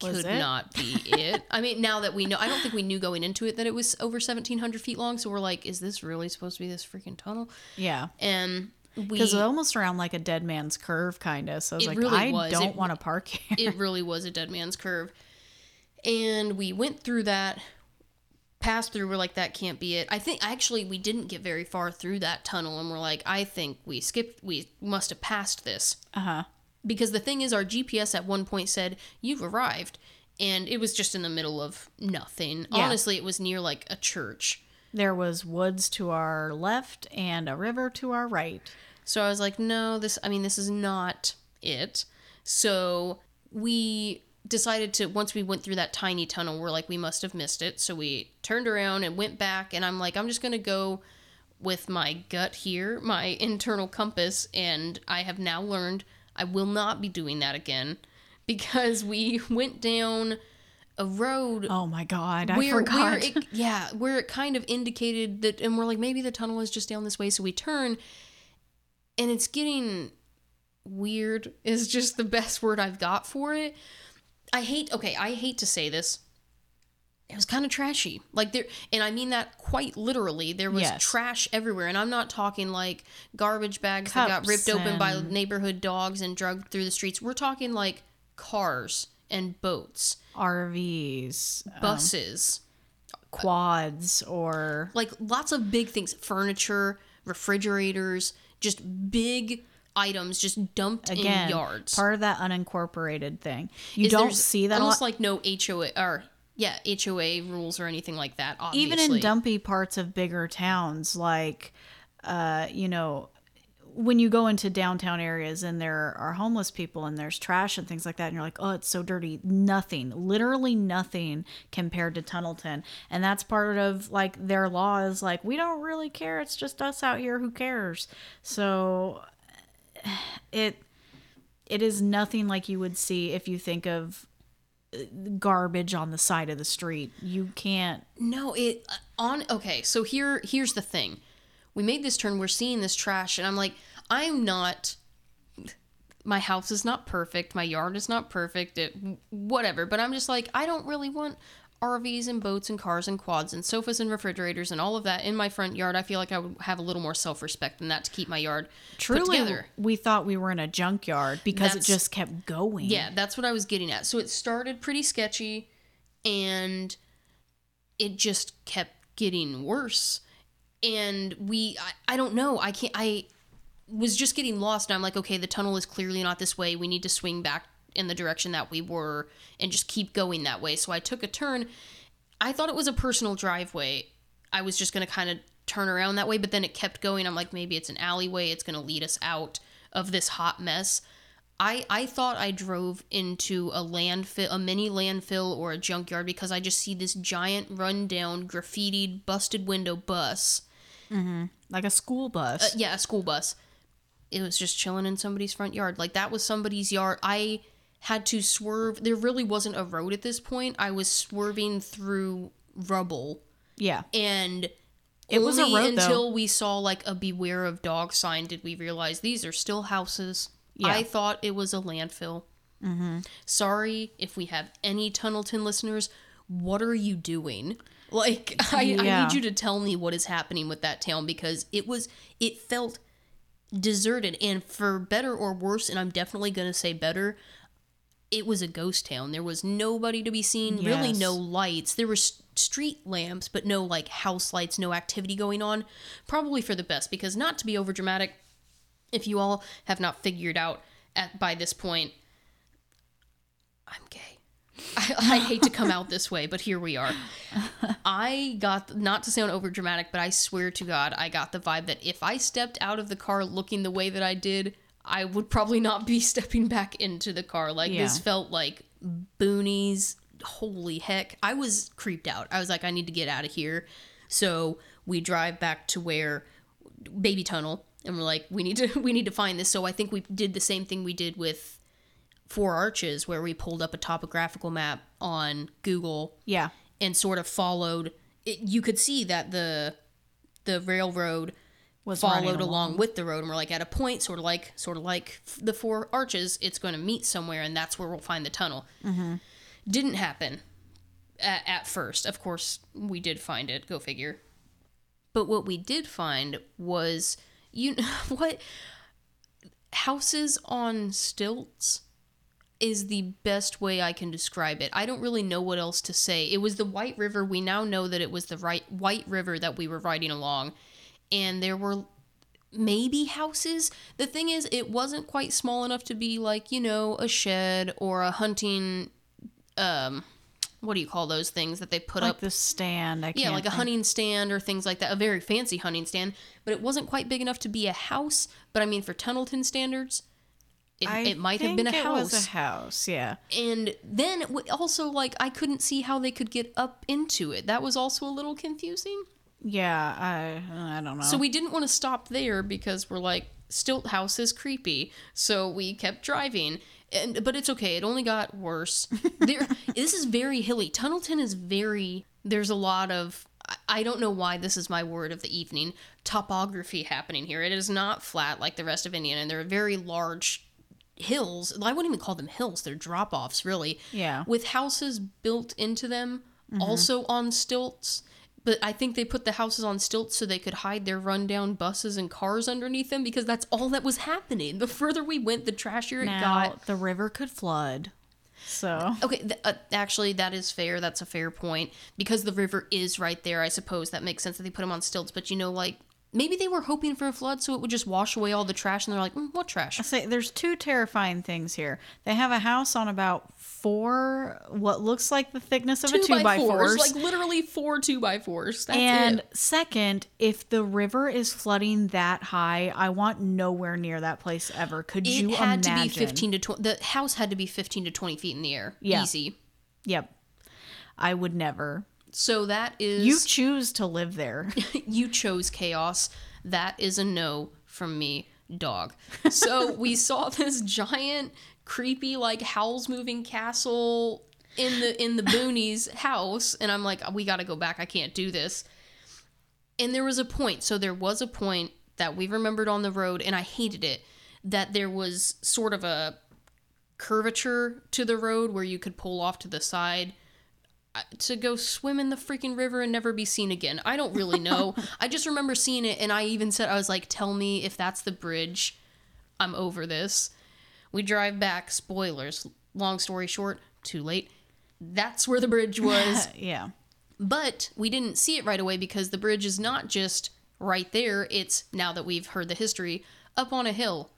could not be it. I mean, now that we know... I don't think we knew going into it that it was over 1,700 feet long, so we're like, is this really supposed to be this freaking tunnel? Yeah. And we... Because it was almost around like a dead man's curve, kind of. So I was like, really I don't want to park here. It really was a dead man's curve. And we went through that... Passed through, we're like, that can't be it. I think actually we didn't get very far through that tunnel, and we're like, I think we must have passed this. Uh-huh. Because the thing is, our GPS at one point said, you've arrived, and it was just in the middle of nothing. Yeah. Honestly, it was near a church. There was woods to our left and a river to our right. So I was like, no, this is not it. So we decided to, once we went through that tiny tunnel, we're like, we must have missed it. So we turned around and went back, and I'm like, I'm just going to go with my gut here, my internal compass, and I have now learned I will not be doing that again, because we went down a road. Oh my God, I forgot. Where it kind of indicated that, and we're like, maybe the tunnel is just down this way. So we turn, and it's getting weird is just the best word I've got for it. I hate to say this. It was kind of trashy. Like there, and I mean that quite literally. There was trash everywhere, and I'm not talking like garbage bags that got ripped open by neighborhood dogs and dragged through the streets. We're talking like cars and boats, RVs, buses, quads, or like lots of big things, furniture, refrigerators, just big items just dumped again, in yards. Part of that unincorporated thing. You don't see that almost a lot. Like no HOA or HOA rules or anything like that, obviously. Even in dumpy parts of bigger towns, like when you go into downtown areas and there are homeless people and there's trash and things like that, and you're like, oh, it's so dirty. Nothing, literally nothing compared to Tunnelton. And that's part of like their law is like, we don't really care. It's just us out here. Who cares? So it is nothing like you would see if you think of garbage on the side of the street. You can't. No, it on. Okay. So here's the thing. We made this turn, we're seeing this trash, and I'm like, my house is not perfect, my yard is not perfect, whatever, but I'm just like, I don't really want RVs and boats and cars and quads and sofas and refrigerators and all of that in my front yard. I feel like I would have a little more self-respect than that to keep my yard put together. We thought we were in a junkyard because it just kept going. Yeah, that's what I was getting at. So it started pretty sketchy, and it just kept getting worse. And I don't know. I was just getting lost. And I'm like, okay, the tunnel is clearly not this way. We need to swing back in the direction that we were and just keep going that way. So I took a turn. I thought it was a personal driveway. I was just going to kind of turn around that way, but then it kept going. I'm like, maybe it's an alleyway. It's going to lead us out of this hot mess. I thought I drove into a mini landfill or a junkyard, because I just see this giant, rundown, graffitied, busted window bus. Mm-hmm. Like a school bus. A school bus. It was just chilling in somebody's front yard. Like, that was somebody's yard. I had to swerve. There really wasn't a road at this point. I was swerving through rubble. Yeah. And it was a road, until we saw, like, a beware of dog sign did we realize these are still houses. Yeah. I thought it was a landfill. Mm-hmm. Sorry if we have any Tunnelton listeners. What are you doing? Like, I need you to tell me what is happening with that town, because it felt deserted, and for better or worse, and I'm definitely going to say better, it was a ghost town. There was nobody to be seen, really no lights. There were street lamps, but no, like, house lights, no activity going on. Probably for the best, because not to be overdramatic, if you all have not figured out by this point, I'm gay. I hate to come out this way, but here we are. I got, not to sound over dramatic, but I swear to God, I got the vibe that if I stepped out of the car looking the way that I did, I would probably not be stepping back into the car. Like, this felt like boonies. Holy heck. I was creeped out. I was like, I need to get out of here. So we drive back to where Baby Tunnel, and we're like, we need to find this. So I think we did the same thing we did with Four Arches, where we pulled up a topographical map on Google, and sort of followed it. You could see that the railroad was followed along with the road, and we're like, at a point, sort of like the Four Arches, it's going to meet somewhere, and that's where we'll find the tunnel. Mm-hmm. Didn't happen at first. Of course, we did find it. Go figure. But what we did find was, you know what, houses on stilts is the best way I can describe it. I don't really know what else to say. It was the White River. We now know that it was the White River that we were riding along. And there were maybe houses. The thing is, it wasn't quite small enough to be like, a shed or a hunting what do you call those things that they put like up? Like the stand. I can't think. A hunting stand or things like that. A very fancy hunting stand. But it wasn't quite big enough to be a house. But I mean, for Tunnelton standards, it might have been a house. It was a house, yeah. And then also, like, I couldn't see how they could get up into it. That was also a little confusing. Yeah, I don't know. So we didn't want to stop there because we're like, stilt house is creepy. So we kept driving. But it's okay. It only got worse. This is very hilly. Tunnelton is very... There's a lot of... I don't know why this is my word of the evening. Topography happening here. It is not flat like the rest of Indiana. And there are very large hills. I wouldn't even call them hills. They're drop-offs, really. Yeah. With houses built into them, also on stilts. But I think they put the houses on stilts so they could hide their rundown buses and cars underneath them, because that's all that was happening. The further we went, the trashier it got. The river could flood. So. Okay, actually, that is fair. That's a fair point. Because the river is right there, I suppose that makes sense that they put them on stilts. But, you know, like, maybe they were hoping for a flood so it would just wash away all the trash. And they're like, what trash? I say there's two terrifying things here. They have a house on about four, what looks like the thickness of two by fours. Like literally 4 2x4s. That's and it. Second, if the river is flooding that high, I want nowhere near that place ever. Could you imagine? To be 15 to 20. The house had to be 15 to 20 feet in the air. Yeah. Easy. Yep. I would never. So that is... You choose to live there. You chose chaos. That is a no from me, dog. So we saw this giant, creepy, like, Howl's Moving Castle in the boonies house. And I'm like, we got to go back. I can't do this. And there was a point. So there was a point that we remembered on the road, and I hated it, that there was sort of a curvature to the road where you could pull off to the side to go swim in the freaking river and never be seen again. I don't really know. I just remember seeing it, and I even said, I was like, tell me if that's the bridge. I'm over this. We drive back. Spoilers. Long story short, too late. That's where the bridge was. Yeah. But we didn't see it right away because the bridge is not just right there. It's, now that we've heard the history, up on a hill.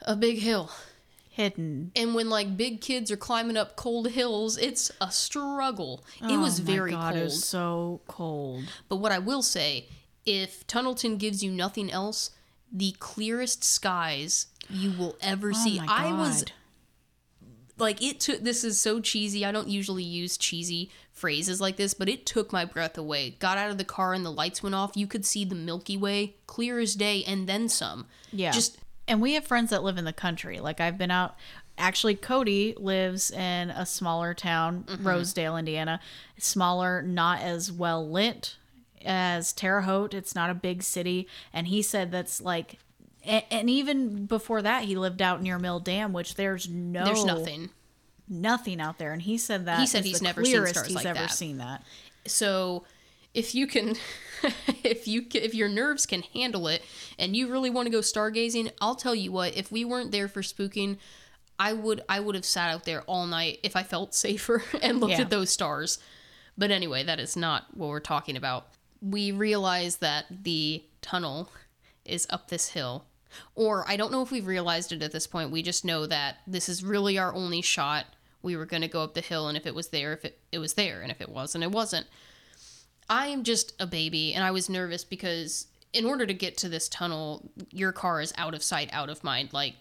A big hill. Hidden. And when, like, big kids are climbing up cold hills, it's a struggle. Oh, it was very cold. It was so cold. But what I will say, if Tunnelton gives you nothing else, the clearest skies you will ever see. I was like, it took, this is so cheesy. I don't usually use cheesy phrases like this, but it took my breath away. Got out of the car and the lights went off. You could see the Milky Way clear as day and then some. Yeah. And we have friends that live in the country. Like, I've been out... Actually, Cody lives in a smaller town, Rosedale, Indiana. Smaller, not as well lit as Terre Haute. It's not a big city. And he said that's like... And even before that, he lived out near Mill Dam, which there's nothing. Nothing out there. And he said that... He said he's never seen stars like that. He's ever seen that. So... If you can, if your nerves can handle it and you really want to go stargazing, I'll tell you what, if we weren't there for spooking, I would have sat out there all night if I felt safer and looked at those stars. But anyway, that is not what we're talking about. We realized that the tunnel is up this hill, or I don't know if we've realized it at this point. We just know that this is really our only shot. We were going to go up the hill, and if it was there, it was there, and if it wasn't, it wasn't. I am just a baby, and I was nervous because in order to get to this tunnel, your car is out of sight, out of mind. Like,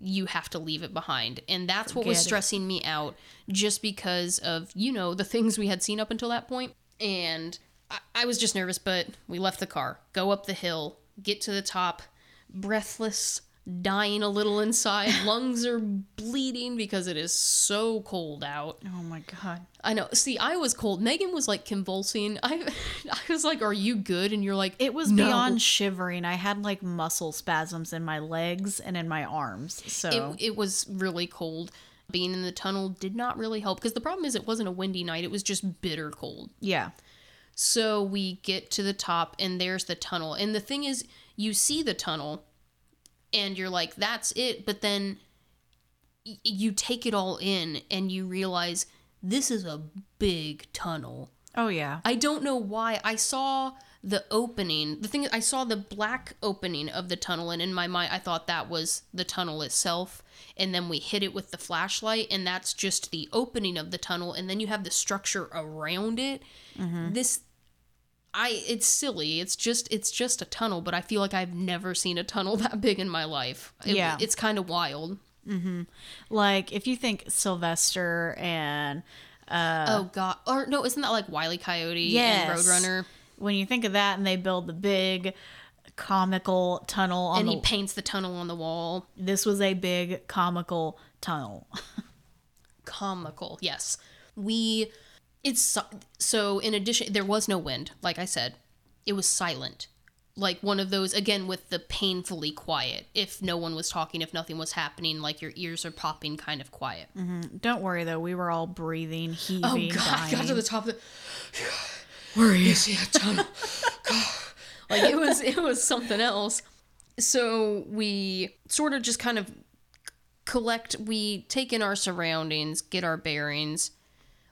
you have to leave it behind. And that's what was stressing me out, just because of, you know, the things we had seen up until that point. And I was just nervous, but we left the car, go up the hill, get to the top, breathless, dying a little inside. Lungs are bleeding because it is so cold out. Oh my god. I know. See, I was cold. Megan was like convulsing. I was like, are you good? And you're like, it was no. Beyond shivering. I had like muscle spasms in my legs and in my arms. So it was really cold. Being in the tunnel did not really help, because the problem is it wasn't a windy night. It was just bitter cold. Yeah. So we get to the top, and there's the tunnel. And the thing is, you see the tunnel and you're like, that's it. But then you take it all in and you realize this is a big tunnel. Oh, yeah. I don't know why. I saw the opening, the thing, I saw the black opening of the tunnel, and in my mind I thought that was the tunnel itself, and then we hit it with the flashlight, and that's just the opening of the tunnel, and then you have the structure around it. Mm-hmm. It's silly. It's just a tunnel, but I feel like I've never seen a tunnel that big in my life. It's kind of wild. Mm-hmm. Like if you think Sylvester and isn't that like Wile E. Coyote and Roadrunner? When you think of that, and they build the big comical tunnel, and he paints the tunnel on the wall. This was a big comical tunnel. Comical, yes. So in addition, there was no wind. Like I said, it was silent. Like one of those, again, with the painfully quiet. If no one was talking, if nothing was happening, like your ears are popping kind of quiet. Mm-hmm. Don't worry, though. We were all breathing, heaving, dying. Oh, God, dying. I got to the top of the... Where are you? You see a tunnel. God. Like it was something else. So we sort of just kind of we take in our surroundings, get our bearings,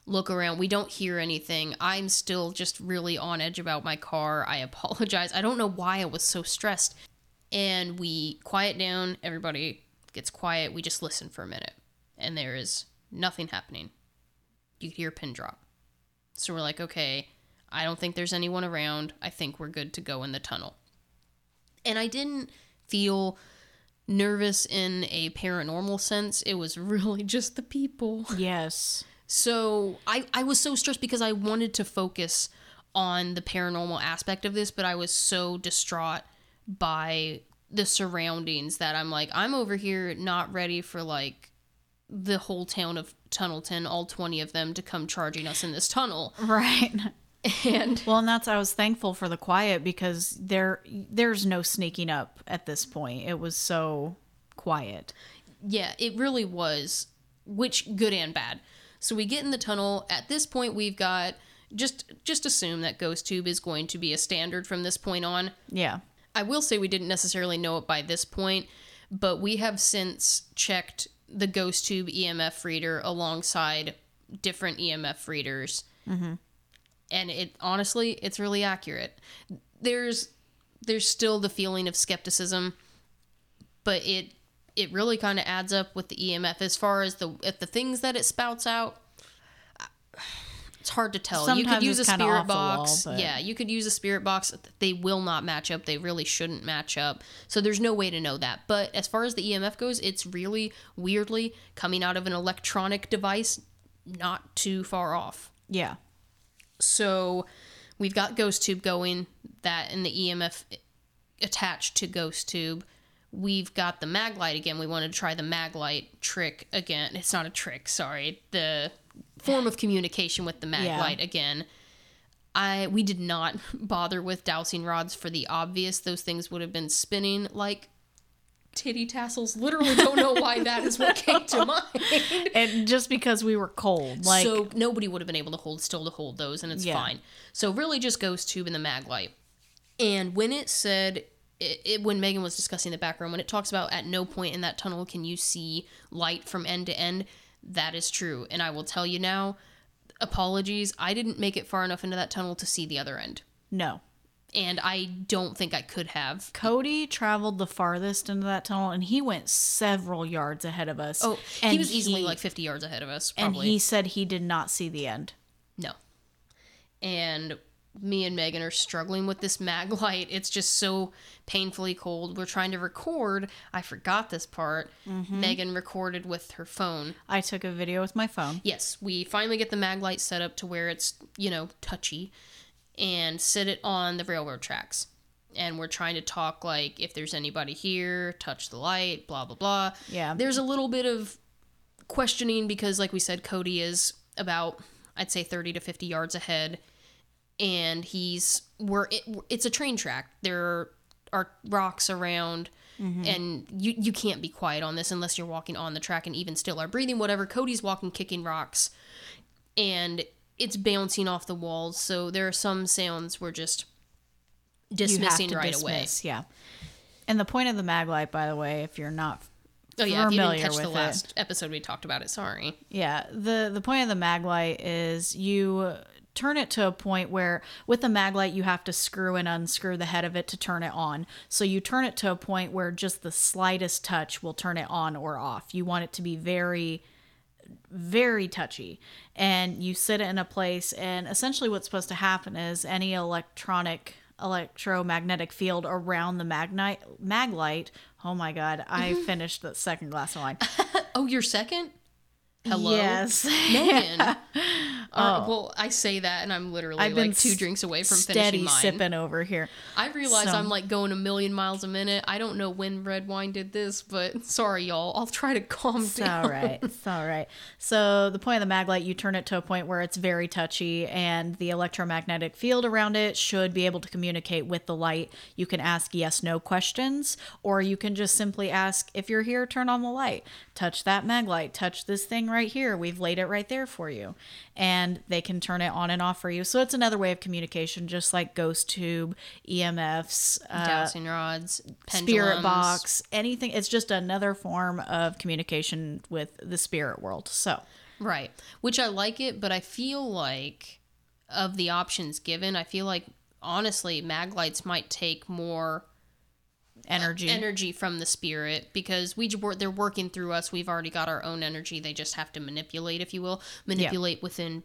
look around. We don't hear anything. I'm still just really on edge about my car. I apologize. I don't know why I was so stressed. And we quiet down. Everybody gets quiet. We just listen for a minute. And there is nothing happening. You could hear a pin drop. So we're like, okay, I don't think there's anyone around. I think we're good to go in the tunnel. And I didn't feel nervous in a paranormal sense. It was really just the people. Yes. So I was so stressed because I wanted to focus on the paranormal aspect of this, but I was so distraught by the surroundings that I'm like, I'm over here not ready for like the whole town of Tunnelton, all 20 of them, to come charging us in this tunnel. Right. I was thankful for the quiet, because there's no sneaking up at this point. It was so quiet. Yeah, it really was, which good and bad. So we get in the tunnel. At this point, we've got, just assume that GhostTube is going to be a standard from this point on. Yeah. I will say we didn't necessarily know it by this point, but we have since checked the GhostTube EMF reader alongside different EMF readers. Mm-hmm. And it, honestly, it's really accurate. There's still the feeling of skepticism, but it really kind of adds up with the EMF as far as the things that it spouts out. It's hard to tell. Sometimes you could use a spirit box. Yeah, you could use a spirit box. They will not match up. They really shouldn't match up. So there's no way to know that. But as far as the EMF goes, it's really weirdly coming out of an electronic device, not too far off. Yeah. So we've got GhostTube going, that and the EMF attached to GhostTube. We've got the mag light again. We wanted to try the mag light trick again. It's not a trick, sorry. The form of communication with the mag light again. We did not bother with dowsing rods for the obvious. Those things would have been spinning like titty tassels. Literally don't know why that is what came to mind. And just because we were cold. Like, so nobody would have been able to hold those, and it's fine. So really just GhostTube and the mag light. And when it said... when Megan was discussing the back room, when it talks about at no point in that tunnel can you see light from end to end, that is true. And I will tell you now, apologies, I didn't make it far enough into that tunnel to see the other end. No. And I don't think I could have. Cody traveled the farthest into that tunnel, and he went several yards ahead of us. Oh, and he was easily like 50 yards ahead of us, probably. And he said he did not see the end. No. And... me and Megan are struggling with this mag light. It's just so painfully cold. We're trying to record. I forgot this part. Mm-hmm. Megan recorded with her phone. I took a video with my phone. Yes. We finally get the mag light set up to where it's, touchy, and set it on the railroad tracks. And we're trying to talk like, if there's anybody here, touch the light, blah, blah, blah. Yeah. There's a little bit of questioning because, like we said, Cody is about, I'd say 30 to 50 yards ahead. And it's a train track. There are rocks around, mm-hmm. and you can't be quiet on this unless you're walking on the track and even still are breathing, whatever. Cody's walking, kicking rocks, and it's bouncing off the walls. So there are some sounds we're just dismissing right away. Yeah. And the point of the mag light, by the way, if you're not familiar with it. If you didn't catch the last episode we talked about it, sorry. Yeah. The point of the mag light is you turn it to a point where with a mag light, you have to screw and unscrew the head of it to turn it on. So you turn it to a point where just the slightest touch will turn it on or off. You want it to be very, very touchy. And you sit it in a place, and essentially what's supposed to happen is any electromagnetic field around the mag light. Oh my God, I finished the second glass of wine. Oh, your second? Hello? Yes. Man. Yeah. Well, I say that and I'm literally like two drinks away from finishing mine. Steady sipping over here. I realize I'm like going a million miles a minute. I don't know when red wine did this, but sorry, y'all. I'll try to calm down. It's all right. So the point of the mag light, you turn it to a point where it's very touchy, and the electromagnetic field around it should be able to communicate with the light. You can ask yes, no questions, or you can just simply ask, if you're here, turn on the light. Touch that mag light. Touch this thing right here. We've laid it right there for you. And they can turn it on and off for you. So it's another way of communication, just like GhostTube, EMFs, dowsing rods, pendulums, spirit box, anything. It's just another form of communication with the spirit world. So, right. Which I like it, but I feel like of the options given, I feel like honestly, mag lights might take more energy from the spirit, because Ouija board, they're working through us. We've already got our own energy. They just have to manipulate, if you will, within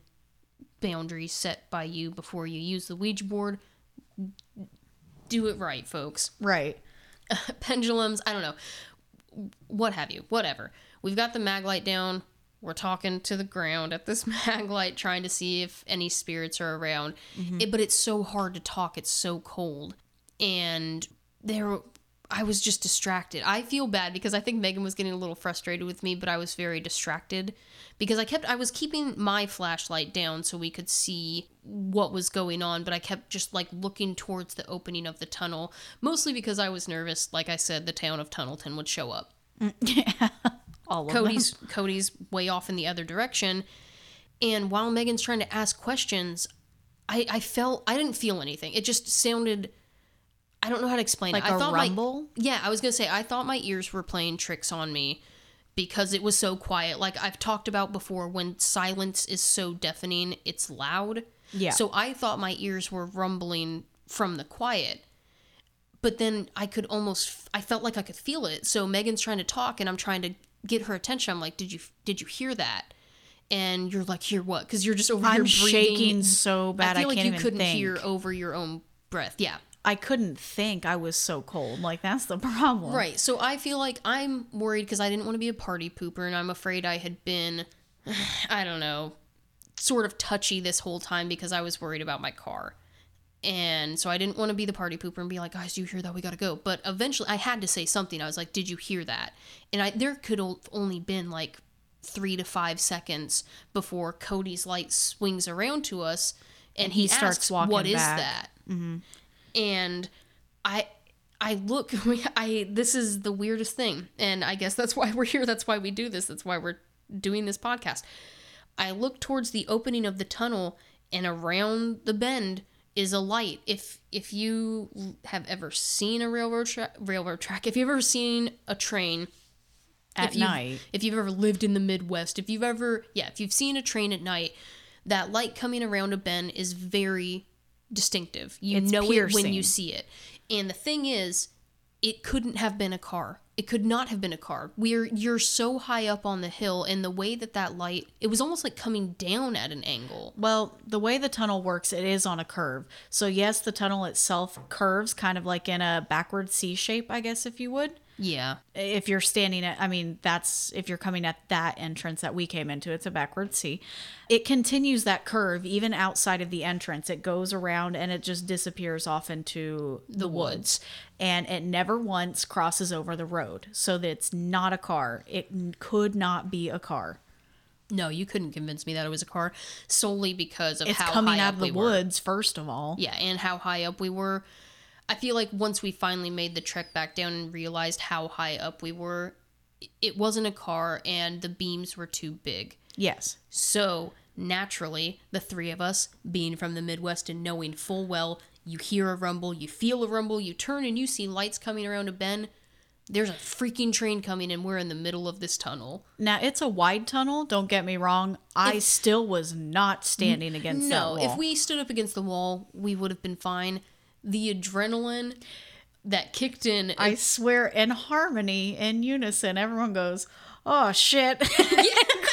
boundaries set by you before you use the Ouija board. Do it right, folks. Right. Pendulums, I don't know, what have you, whatever. We've got the mag light down. We're talking to the ground at this mag light, trying to see if any spirits are around. Mm-hmm. But it's so hard to talk. It's so cold. And I was just distracted. I feel bad because I think Megan was getting a little frustrated with me, but I was very distracted because I was keeping my flashlight down so we could see what was going on, but I kept just like looking towards the opening of the tunnel, mostly because I was nervous. Like I said, the town of Tunnelton would show up. Yeah. All of them. Cody's way off in the other direction. And while Megan's trying to ask questions, I didn't feel anything. It just sounded, I don't know how to explain it. Like a rumble? I was going to say, I thought my ears were playing tricks on me because it was so quiet. Like I've talked about before, when silence is so deafening, it's loud. Yeah. So I thought my ears were rumbling from the quiet. But then I felt like I could feel it. So Megan's trying to talk and I'm trying to get her attention. I'm like, did you hear that? And you're like, hear what? Because you're just over here breathing. I'm shaking so bad I can't even think. I feel like you couldn't hear over your own breath. Yeah. I couldn't think. I was so cold. Like, that's the problem. Right. So I feel like I'm worried because I didn't want to be a party pooper, and I'm afraid I had been, I don't know, sort of touchy this whole time because I was worried about my car. And so I didn't want to be the party pooper and be like, guys, do you hear that? We got to go. But eventually I had to say something. I was like, did you hear that? And there could have only been like 3 to 5 seconds before Cody's light swings around to us and he starts asks, walking what is back. That? Mm-hmm. And I look, this is the weirdest thing. And I guess that's why we're here. That's why we do this. That's why we're doing this podcast. I look towards the opening of the tunnel, and around the bend is a light. If you have ever seen a railroad track, if you've ever seen a train at night, if you've ever lived in the Midwest, if you've seen a train at night, that light coming around a bend is very distinctive. It's know piercing. It when you see it. And the thing is, it couldn't have been a car. It could not have been a car. You're so high up on the hill, and the way that light, it was almost like coming down at an angle. Well, the way the tunnel works, it is on a curve. So yes, the tunnel itself curves kind of like in a backward C shape, I guess, if you would. Yeah. If you're if you're coming at that entrance that we came into, it's a backward C. It continues that curve even outside of the entrance. It goes around and it just disappears off into the woods. And it never once crosses over the road. So that it's not a car. It could not be a car. No, you couldn't convince me that it was a car solely because of how high up we were. It's coming out of the woods, first of all. Yeah, and how high up we were. I feel like once we finally made the trek back down and realized how high up we were, it wasn't a car and the beams were too big. Yes. So naturally, the three of us, being from the Midwest and knowing full well, you hear a rumble, you feel a rumble, you turn and you see lights coming around a bend. There's a freaking train coming and we're in the middle of this tunnel. Now, it's a wide tunnel. Don't get me wrong. I still was not standing against that wall. No, if we stood up against the wall, we would have been fine. The adrenaline that kicked in. I swear, in harmony, in unison, everyone goes, oh, shit. Yeah.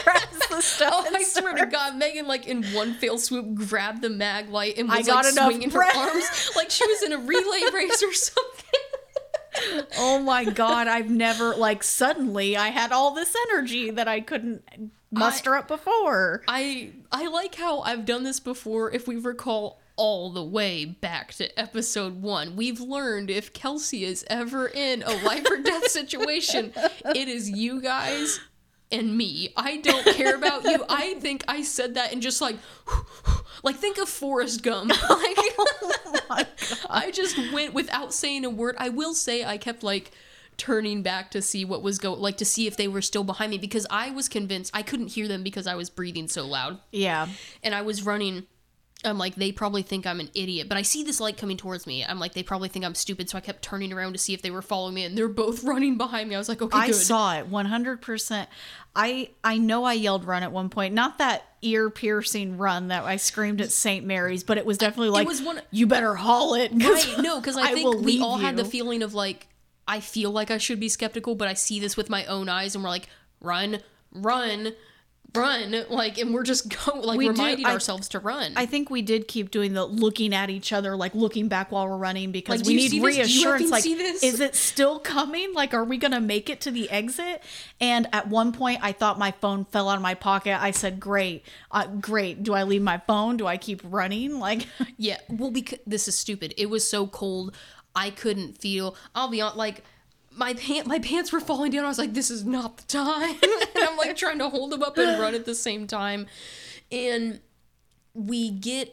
Grabs the stuff. Oh, I swear to God, Megan, like, in one fell swoop, grabbed the mag light and was, like, swinging her arms like she was in a relay race or something. Oh my God, I've never, like, suddenly I had all this energy that I couldn't muster up before. I like how I've done this before. If we recall all the way back to episode 1, we've learned if Kelsey is ever in a life or death situation, it is you guys and me. I don't care about you. I think I said that and just like think of Forrest Gump. Like, oh my God. I just went without saying a word. I will say I kept like turning back to see what was to see if they were still behind me, because I was convinced I couldn't hear them because I was breathing so loud. Yeah. And I was running. I'm like, they probably think I'm an idiot, but I see this light coming towards me. I'm like, they probably think I'm stupid, so I kept turning around to see if they were following me, and they're both running behind me. I was like, okay, good. I saw it, 100%. I know I yelled run at one point. Not that ear-piercing run that I screamed at St. Mary's, but it was definitely like, you better haul it. Right, no, because I think we all had the feeling of like, I feel like I should be skeptical, but I see this with my own eyes, and we're like, run, like, and we're just reminding ourselves to run. I think we did keep doing the looking at each other, like looking back while we're running, because like, we need reassurance. Like, is it still coming? Like, are we gonna make it to the exit? And at one point, I thought my phone fell out of my pocket. I said, "Great. Do I leave my phone? Do I keep running?" Like, yeah. Well, because this is stupid. It was so cold, I couldn't feel. I'll be on like. My pants were falling down. I was like, this is not the time. And I'm like trying to hold them up and run at the same time. And I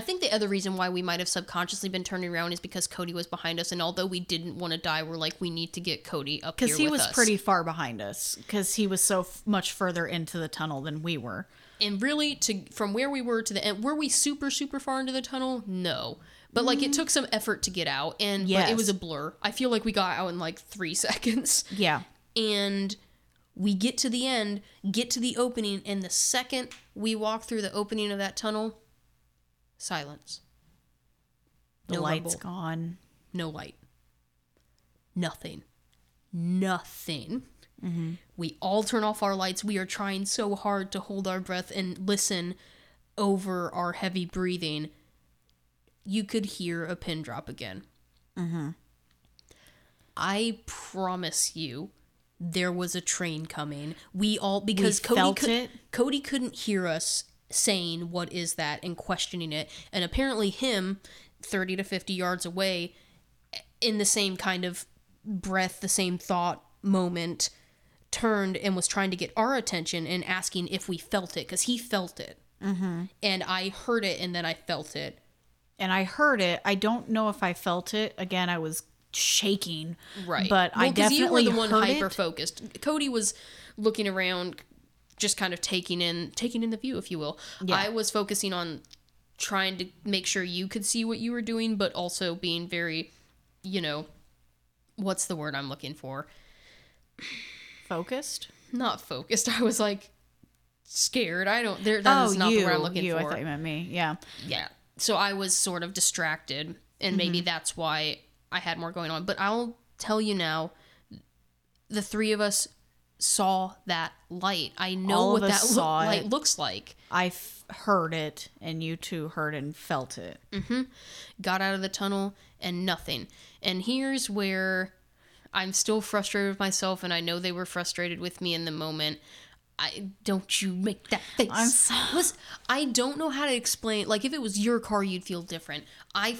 think the other reason why we might have subconsciously been turning around is because Cody was behind us. And although we didn't want to die, we're like, we need to get Cody up here with us. Because he was pretty far behind us. Because he was so much further into the tunnel than we were. And really, from where we were to the end, were we super, super far into the tunnel? No. But, like, it took some effort to get out, and yes. But it was a blur. I feel like we got out in, like, 3 seconds. Yeah. And we get to the end, get to the opening, and the second we walk through the opening of that tunnel, silence. The light's gone. No light. Nothing. Mm-hmm. We all turn off our lights. We are trying so hard to hold our breath and listen over our heavy breathing. You could hear a pin drop again. Mm-hmm. I promise you, there was a train coming. Cody couldn't hear us saying, what is that, and questioning it. And apparently him, 30 to 50 yards away, in the same kind of breath, the same thought moment, turned and was trying to get our attention and asking if we felt it, because he felt it. Mm-hmm. And I heard it, and then I felt it. And I heard it. I don't know if I felt it. Again, I was shaking. Right. But I definitely heard it. You were the one hyper-focused. Cody was looking around, just kind of taking in the view, if you will. Yeah. I was focusing on trying to make sure you could see what you were doing, but also being very, what's the word I'm looking for? Focused? Not focused. I was like scared. The word I'm looking for. I thought you meant me. Yeah. Yeah. So I was sort of distracted, and maybe that's why I had more going on. But I'll tell you now, the three of us saw that light. I know all what that light looks like. I heard it, and you two heard and felt it. Mm-hmm. Got out of the tunnel, and nothing. And here's where I'm still frustrated with myself, and I know they were frustrated with me in the moment. Don't you make that face. I'm sorry. Listen, I don't know how to explain. Like, if it was your car, you'd feel different. I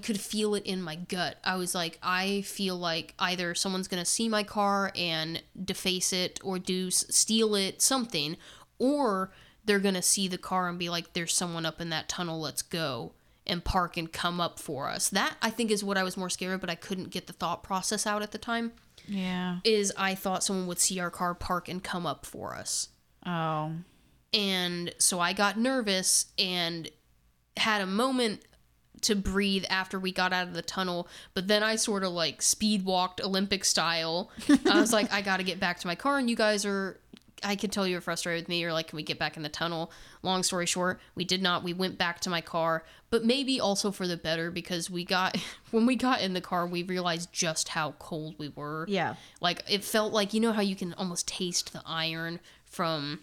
could feel it in my gut. I was like, I feel like either someone's going to see my car and deface it or steal it, something. Or they're going to see the car and be like, there's someone up in that tunnel. Let's go and park and come up for us. That, I think, is what I was more scared of, but I couldn't get the thought process out at the time. Yeah. Is I thought someone would see our car, park, and come up for us. Oh. And so I got nervous and had a moment to breathe after we got out of the tunnel, but then I sort of like speed walked Olympic style. I was like, I gotta get back to my car, and you guys are, I could tell you were frustrated with me. You're like, can we get back in the tunnel? Long story short, we did not. We went back to my car, but maybe also for the better, because we got, when we got in the car, we realized just how cold we were. Yeah. Like, it felt like, you know how you can almost taste the iron from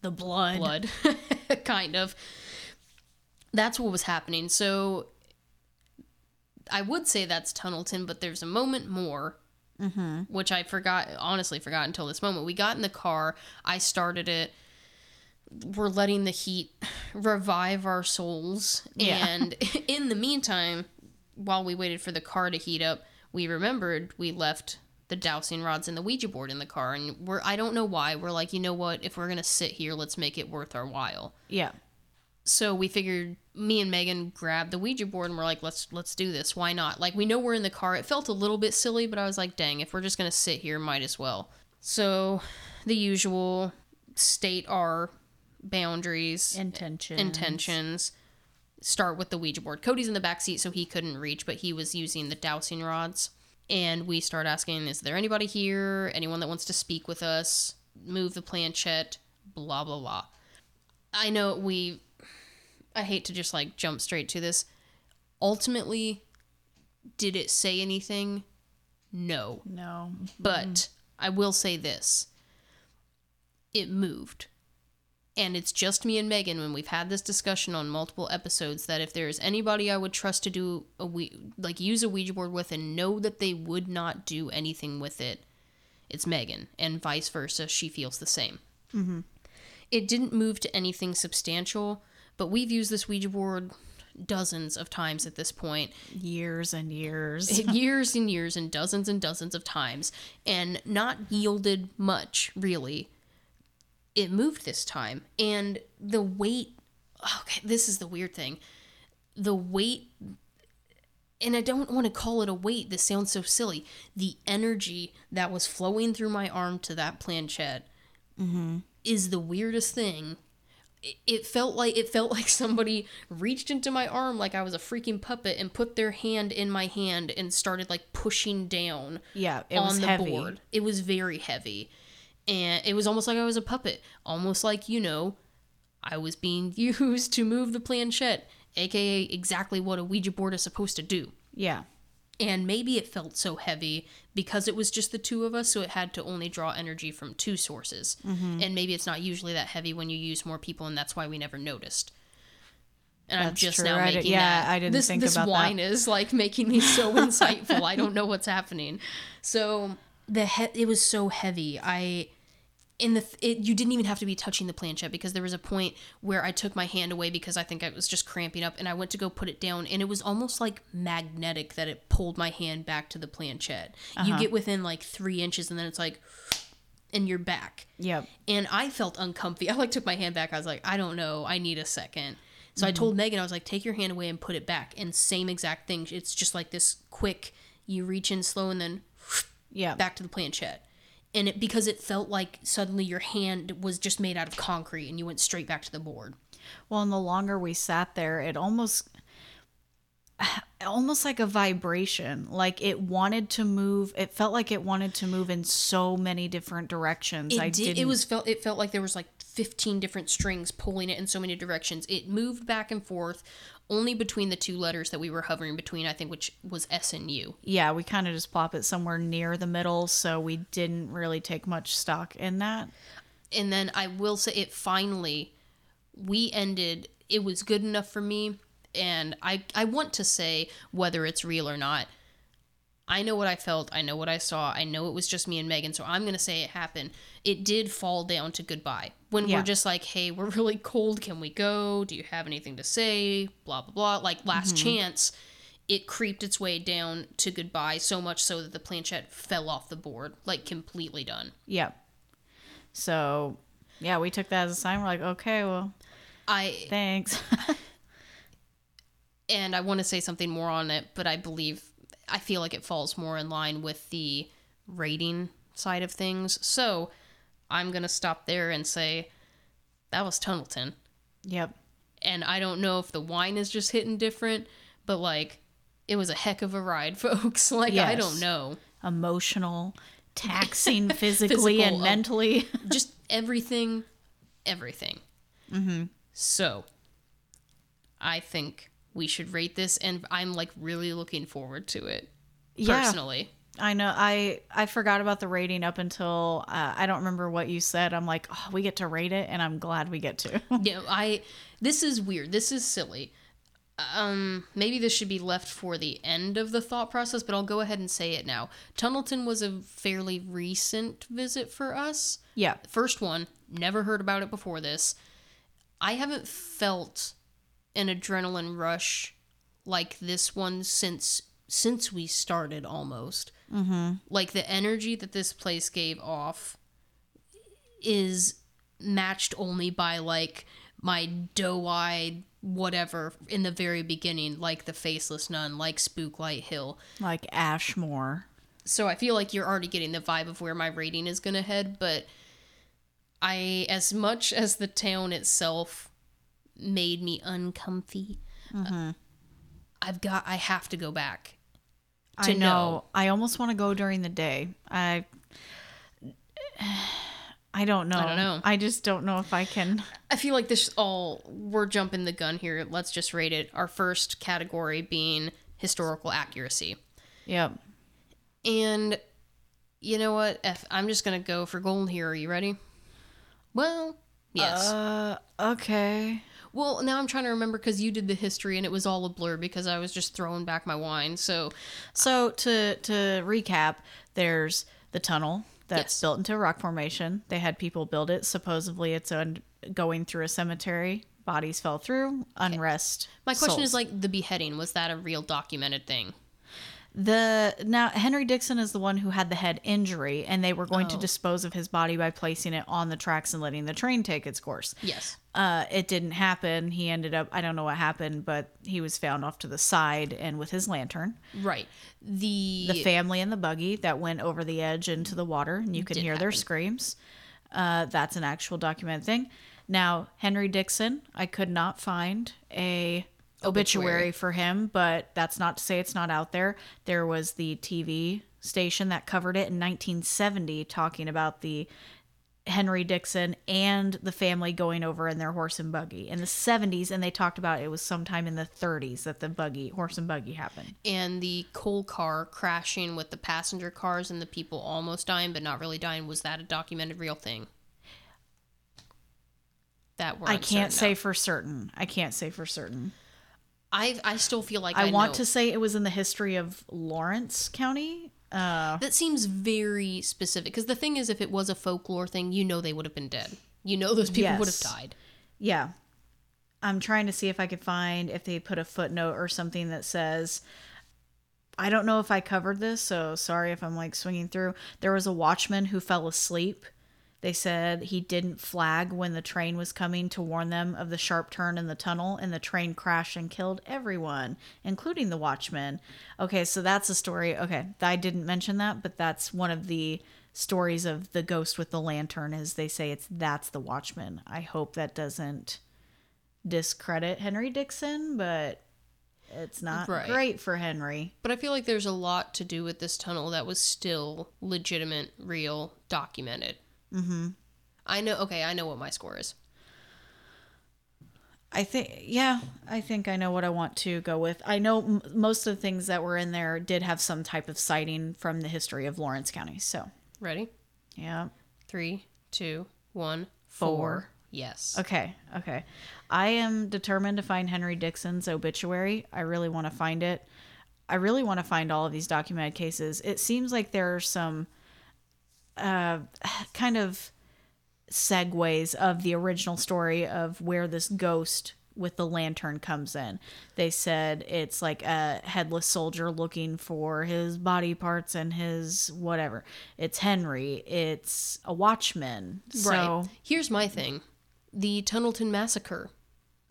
the blood. Kind of. That's what was happening. So I would say that's Tunnelton, but there's a moment more. Mm-hmm. Which I honestly forgot until this moment. We got in the car, I started it, we're letting the heat revive our souls, yeah. And in the meantime, while we waited for the car to heat up, we remembered we left the dowsing rods and the Ouija board in the car, and I don't know why, we're like, you know what, if we're gonna sit here, let's make it worth our while. Yeah. So we figured, me and Megan grabbed the Ouija board and we're like, let's do this. Why not? Like, we know we're in the car. It felt a little bit silly, but I was like, dang, if we're just going to sit here, might as well. So the usual, state our boundaries. Intentions. Start with the Ouija board. Cody's in the back seat, so he couldn't reach, but he was using the dowsing rods. And we start asking, is there anybody here? Anyone that wants to speak with us? Move the planchette? Blah, blah, blah. I know I hate to just like jump straight to this. Ultimately, did it say anything? No. But I will say this. It moved. And it's just me and Megan, when we've had this discussion on multiple episodes, that if there's anybody I would trust to do use a Ouija board with and know that they would not do anything with it, it's Megan. And vice versa, she feels the same. Mm-hmm. It didn't move to anything substantial. But we've used this Ouija board dozens of times at this point. Years and years. Years and years and dozens of times. And not yielded much, really. It moved this time. And the weight... Okay, this is the weird thing. The weight... And I don't want to call it a weight. This sounds so silly. The energy that was flowing through my arm to that planchette is the weirdest thing. It felt like somebody reached into my arm like I was a freaking puppet and put their hand in my hand and started like pushing down. Yeah, it was heavy. Board. It was very heavy, and it was almost like I was a puppet. Almost like, you know, I was being used to move the planchette, aka exactly what a Ouija board is supposed to do. Yeah, and maybe it felt so heavy because it was just the two of us, so it had to only draw energy from two sources. Mm-hmm. And maybe it's not usually that heavy when you use more people, and that's why we never noticed. And that's I'm just true. Now making yeah, that. I didn't this, think this about that. This wine is like making me so insightful. I don't know what's happening. So it was so heavy. You didn't even have to be touching the planchette, because there was a point where I took my hand away because I think I was just cramping up, and I went to go put it down, and it was almost like magnetic that it pulled my hand back to the planchette. Uh-huh. You get within like 3 inches, and then it's like, and you're back. Yep. And I felt uncomfy. I like took my hand back. I was like, I don't know. I need a second. So I told Megan, I was like, take your hand away and put it back. And same exact thing. It's just like this quick, you reach in slow and then back to the planchette. And it, because it felt like suddenly your hand was just made out of concrete and you went straight back to the board. Well, and the longer we sat there, it almost like a vibration, like it wanted to move. It felt like it wanted to move in so many different directions. It felt like there was like 15 different strings pulling it in so many directions. It moved back and forth only between the two letters that we were hovering between, I think, which was S and U. Yeah, we kind of just plop it somewhere near the middle, so we didn't really take much stock in that. And then I will say it finally, we ended, it was good enough for me, and I want to say, whether it's real or not, I know what I felt, I know what I saw, I know it was just me and Megan, so I'm going to say it happened. It did fall down to goodbye. When we're just like, hey, we're really cold, can we go? Do you have anything to say? Blah, blah, blah. Like, last chance, it creeped its way down to goodbye, so much so that the planchette fell off the board, like, completely done. Yeah. So, yeah, we took that as a sign. We're like, okay, well, thanks. And I want to say something more on it, but I feel like it falls more in line with the rating side of things. So I'm going to stop there and say that was Tunnelton. Yep. And I don't know if the wine is just hitting different, but like it was a heck of a ride, folks. Like, yes. I don't know. Emotional, taxing physically and mentally. Just everything. Mm-hmm. So I think we should rate this, and I'm like really looking forward to it personally. I know. I forgot about the rating up until I don't remember what you said. I'm like, oh, we get to rate it, and I'm glad we get to. Yeah, this is weird. This is silly. Maybe this should be left for the end of the thought process, but I'll go ahead and say it now. Tunnelton was a fairly recent visit for us. Yeah. First one. Never heard about it before this. I haven't felt an adrenaline rush like this one since we started almost. Mm-hmm. Like the energy that this place gave off is matched only by like my doe-eyed whatever in the very beginning, like the Faceless Nun, like Spooklight Hill, like Ashmore. So I feel like you're already getting the vibe of where my rating is gonna head, but as much as the town itself made me uncomfy, mm-hmm. I have to go back. I know. I almost want to go during the day. I don't know. I just don't know if I can. I feel like we're jumping the gun here. Let's just rate it. Our first category being historical accuracy. Yep. And you know what? I'm just going to go for gold here. Are you ready? Well, yes. Okay. Well, now I'm trying to remember because you did the history and it was all a blur because I was just throwing back my wine. So to recap, there's the tunnel that's built into a rock formation. They had people build it. Supposedly it's going through a cemetery. Bodies fell through. Unrest. My question is like the beheading. Was that a real documented thing? Now Henry Dixon is the one who had the head injury, and they were going to dispose of his body by placing it on the tracks and letting the train take its course. Yes. It didn't happen. He ended up, I don't know what happened, but he was found off to the side and with his lantern. Right. The family in the buggy that went over the edge into the water, and you can hear their screams. That's an actual documented thing. Now, Henry Dixon, I could not find a obituary for him, but that's not to say it's not out there. There was the TV station that covered it in 1970 talking about the Henry Dixon and the family going over in their horse and buggy in the 70s, and they talked about it was sometime in the 30s that the horse and buggy happened, and the coal car crashing with the passenger cars and the people almost dying but not really dying. Was that a documented real thing? That I can't say for certain. I still feel like I want to say it was in the history of Lawrence County. That seems very specific. Because the thing is, if it was a folklore thing, they would have been dead. Those people would have died. Yeah. I'm trying to see if I could find if they put a footnote or something that says, I don't know if I covered this, so sorry if I'm like swinging through. There was a watchman who fell asleep. They said he didn't flag when the train was coming to warn them of the sharp turn in the tunnel, and the train crashed and killed everyone, including the watchman. Okay, so that's a story. Okay, I didn't mention that, but that's one of the stories of the ghost with the lantern, is they say that's the watchman. I hope that doesn't discredit Henry Dixon, but it's not great for Henry. But I feel like there's a lot to do with this tunnel that was still legitimate, real, documented. Mm-hmm. I know what my score is. I think I know what I want to go with. I know most of the things that were in there did have some type of sighting from the history of Lawrence County, so. Ready? Yeah. 3, 2, 1, 4. Yes. Okay. I am determined to find Henry Dixon's obituary. I really want to find it. I really want to find all of these documented cases. It seems like there are some kind of segues of the original story of where this ghost with the lantern comes in. They said it's like a headless soldier looking for his body parts and his whatever. It's Henry. It's a watchman. So right. Here's my thing. The Tunnelton massacre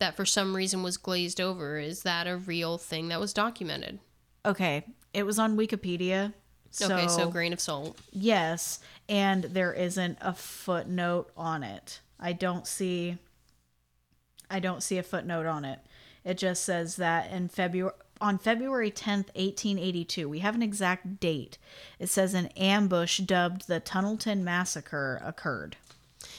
that for some reason was glazed over. Is that a real thing that was documented? Okay. It was on Wikipedia. So grain of salt. Yes, and there isn't a footnote on it. I don't see a footnote on it. It just says that in February on February 10th, 1882, we have an exact date. It says an ambush dubbed the Tunnelton Massacre occurred.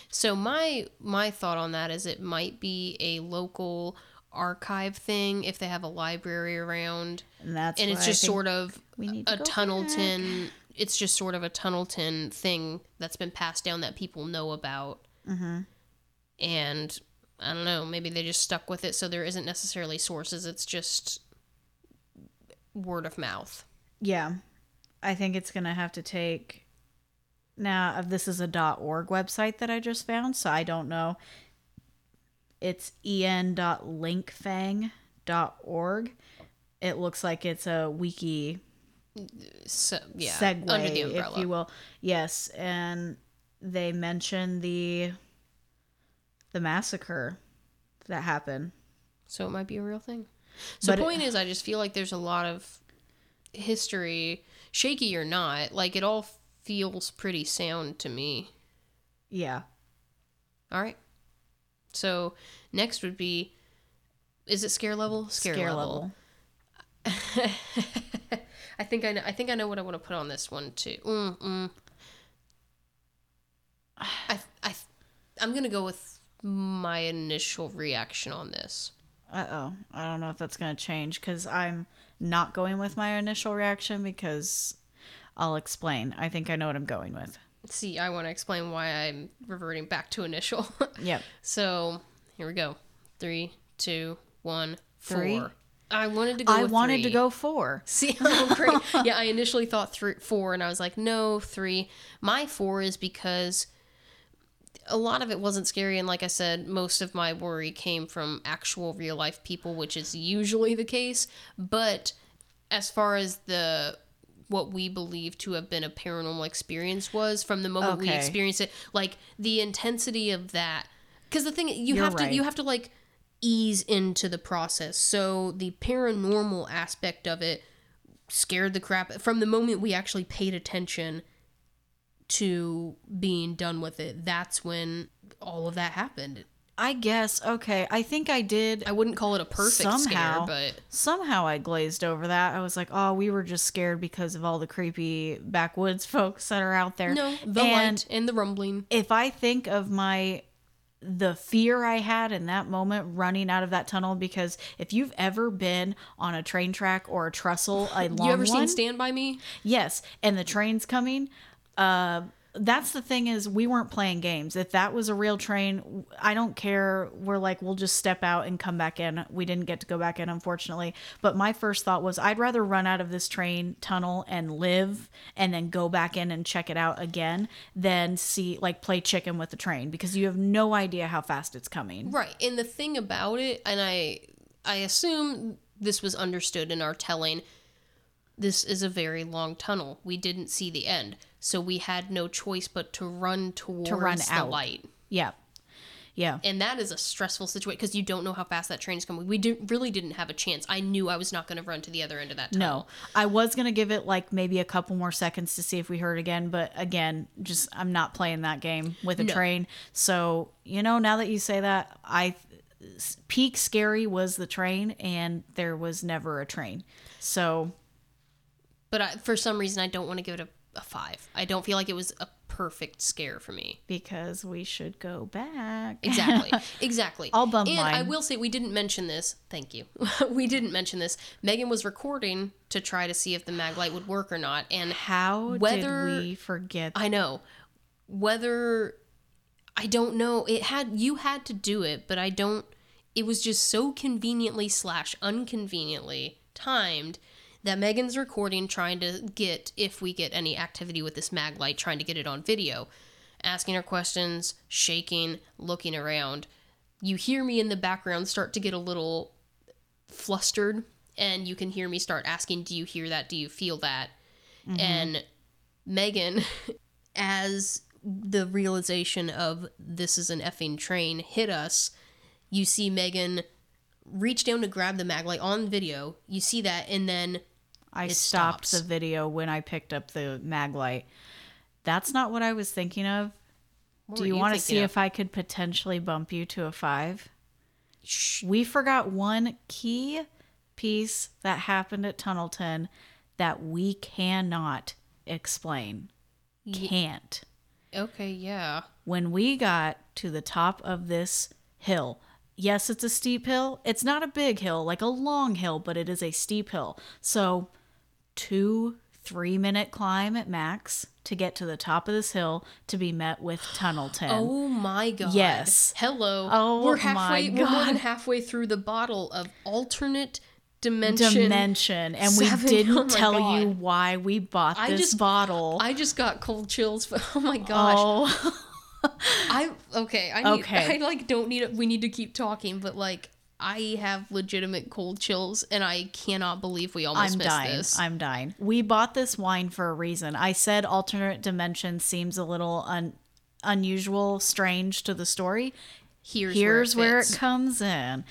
So my thought on that is it might be a local archive thing if they have a library around. And it's just sort of a Tunnelton. It's just sort of a Tunnelton thing that's been passed down that people know about. Mm-hmm. And I don't know, maybe they just stuck with it, so there isn't necessarily sources. It's just word of mouth. Yeah. I think it's going to have to take... Now, this is a .org website that I just found, so I don't know. It's en.linkfang.org. It looks like it's a wiki segue, under the umbrella, if you will. Yes, and they mention the massacre that happened. So it might be a real thing. So the point is, I just feel like there's a lot of history, shaky or not. Like, it all feels pretty sound to me. Yeah. All right. So next would be, is it scare level? Scare level. I think I know what I want to put on this one too. I'm going to go with my initial reaction on this. Uh-oh. I don't know if that's going to change, because I'm not going with my initial reaction, because I'll explain. I think I know what I'm going with. See, I want to explain why I'm reverting back to initial. Yep. So, here we go. 3, 2, 1, 4. I wanted to go with four. See, I'm great. Yeah, I initially thought 4, and I was like, no, 3. My 4 is because... a lot of it wasn't scary, and like I said, most of my worry came from actual real-life people, which is usually the case, but as far as what we believe to have been a paranormal experience was, from the moment we experienced it, like, the intensity of that, because the thing, you have to like, ease into the process, so the paranormal aspect of it scared the crap, from the moment we actually paid attention to being done with it. That's when all of that happened, I guess. Okay, I think I did. I wouldn't call it a perfect scare, but... somehow I glazed over that. I was like, oh, we were just scared because of all the creepy backwoods folks that are out there. No, the light and the rumbling. If I think of the fear I had in that moment running out of that tunnel, because if you've ever been on a train track or a trestle, a long one... You ever seen Stand by Me? Yes, and the train's coming... that's the thing, is we weren't playing games. If that was a real train, I don't care. We're like, we'll just step out and come back in. We didn't get to go back in, unfortunately. But my first thought was, I'd rather run out of this train tunnel and live and then go back in and check it out again than play chicken with the train, because you have no idea how fast it's coming. Right. And the thing about it, and I assume this was understood in our telling, this is a very long tunnel. We didn't see the end. So we had no choice but to run towards the light. Yeah. Yeah. And that is a stressful situation, because you don't know how fast that train is coming. We really didn't have a chance. I knew I was not going to run to the other end of that tunnel. No. I was going to give it like maybe a couple more seconds to see if we heard again. But again, just I'm not playing that game with a train. So, now that you say that, peak scary was the train, and there was never a train. So. But for some reason, I don't want to give it a 5. I don't feel like it was a perfect scare for me, because we should go back. Exactly. I'll bump mine. And I will say, we didn't mention this. Thank you. We didn't mention this. Megan was recording to try to see if the mag light would work or not, and did we forget? I know. Whether I don't know. You had to do it, but I don't. It was just so conveniently / unconveniently timed. That Megan's recording, trying to get, if we get any activity with this mag light, trying to get it on video, asking her questions, shaking, looking around. You hear me in the background start to get a little flustered, and you can hear me start asking, do you hear that? Do you feel that? Mm-hmm. And Megan, as the realization of this is an effing train hit us, you see Megan reach down to grab the mag light on video. You see that, and then I stopped the video when I picked up the mag light. That's not what I was thinking of. Do you want to see if I could potentially bump you to a 5? We forgot one key piece that happened at Tunnelton that we cannot explain. Can't. Okay, yeah. When we got to the top of this hill, yes, it's a steep hill. It's not a big hill, like a long hill, but it is a steep hill. So 2-3 minute climb at max to get to the top of this hill to be met with Tunnelton. Oh my God. Yes. Hello. Oh, we're halfway, my God. We're more than halfway through the bottle of alternate dimension and Seven. We didn't tell God. You why we bought this bottle. I just got cold chills. Oh my gosh. Oh. We need to keep talking, but like I have legitimate cold chills and I cannot believe we almost missed this. I'm dying. We bought this wine for a reason. I said alternate dimension seems a little unusual, strange to the story. Here's where it comes in.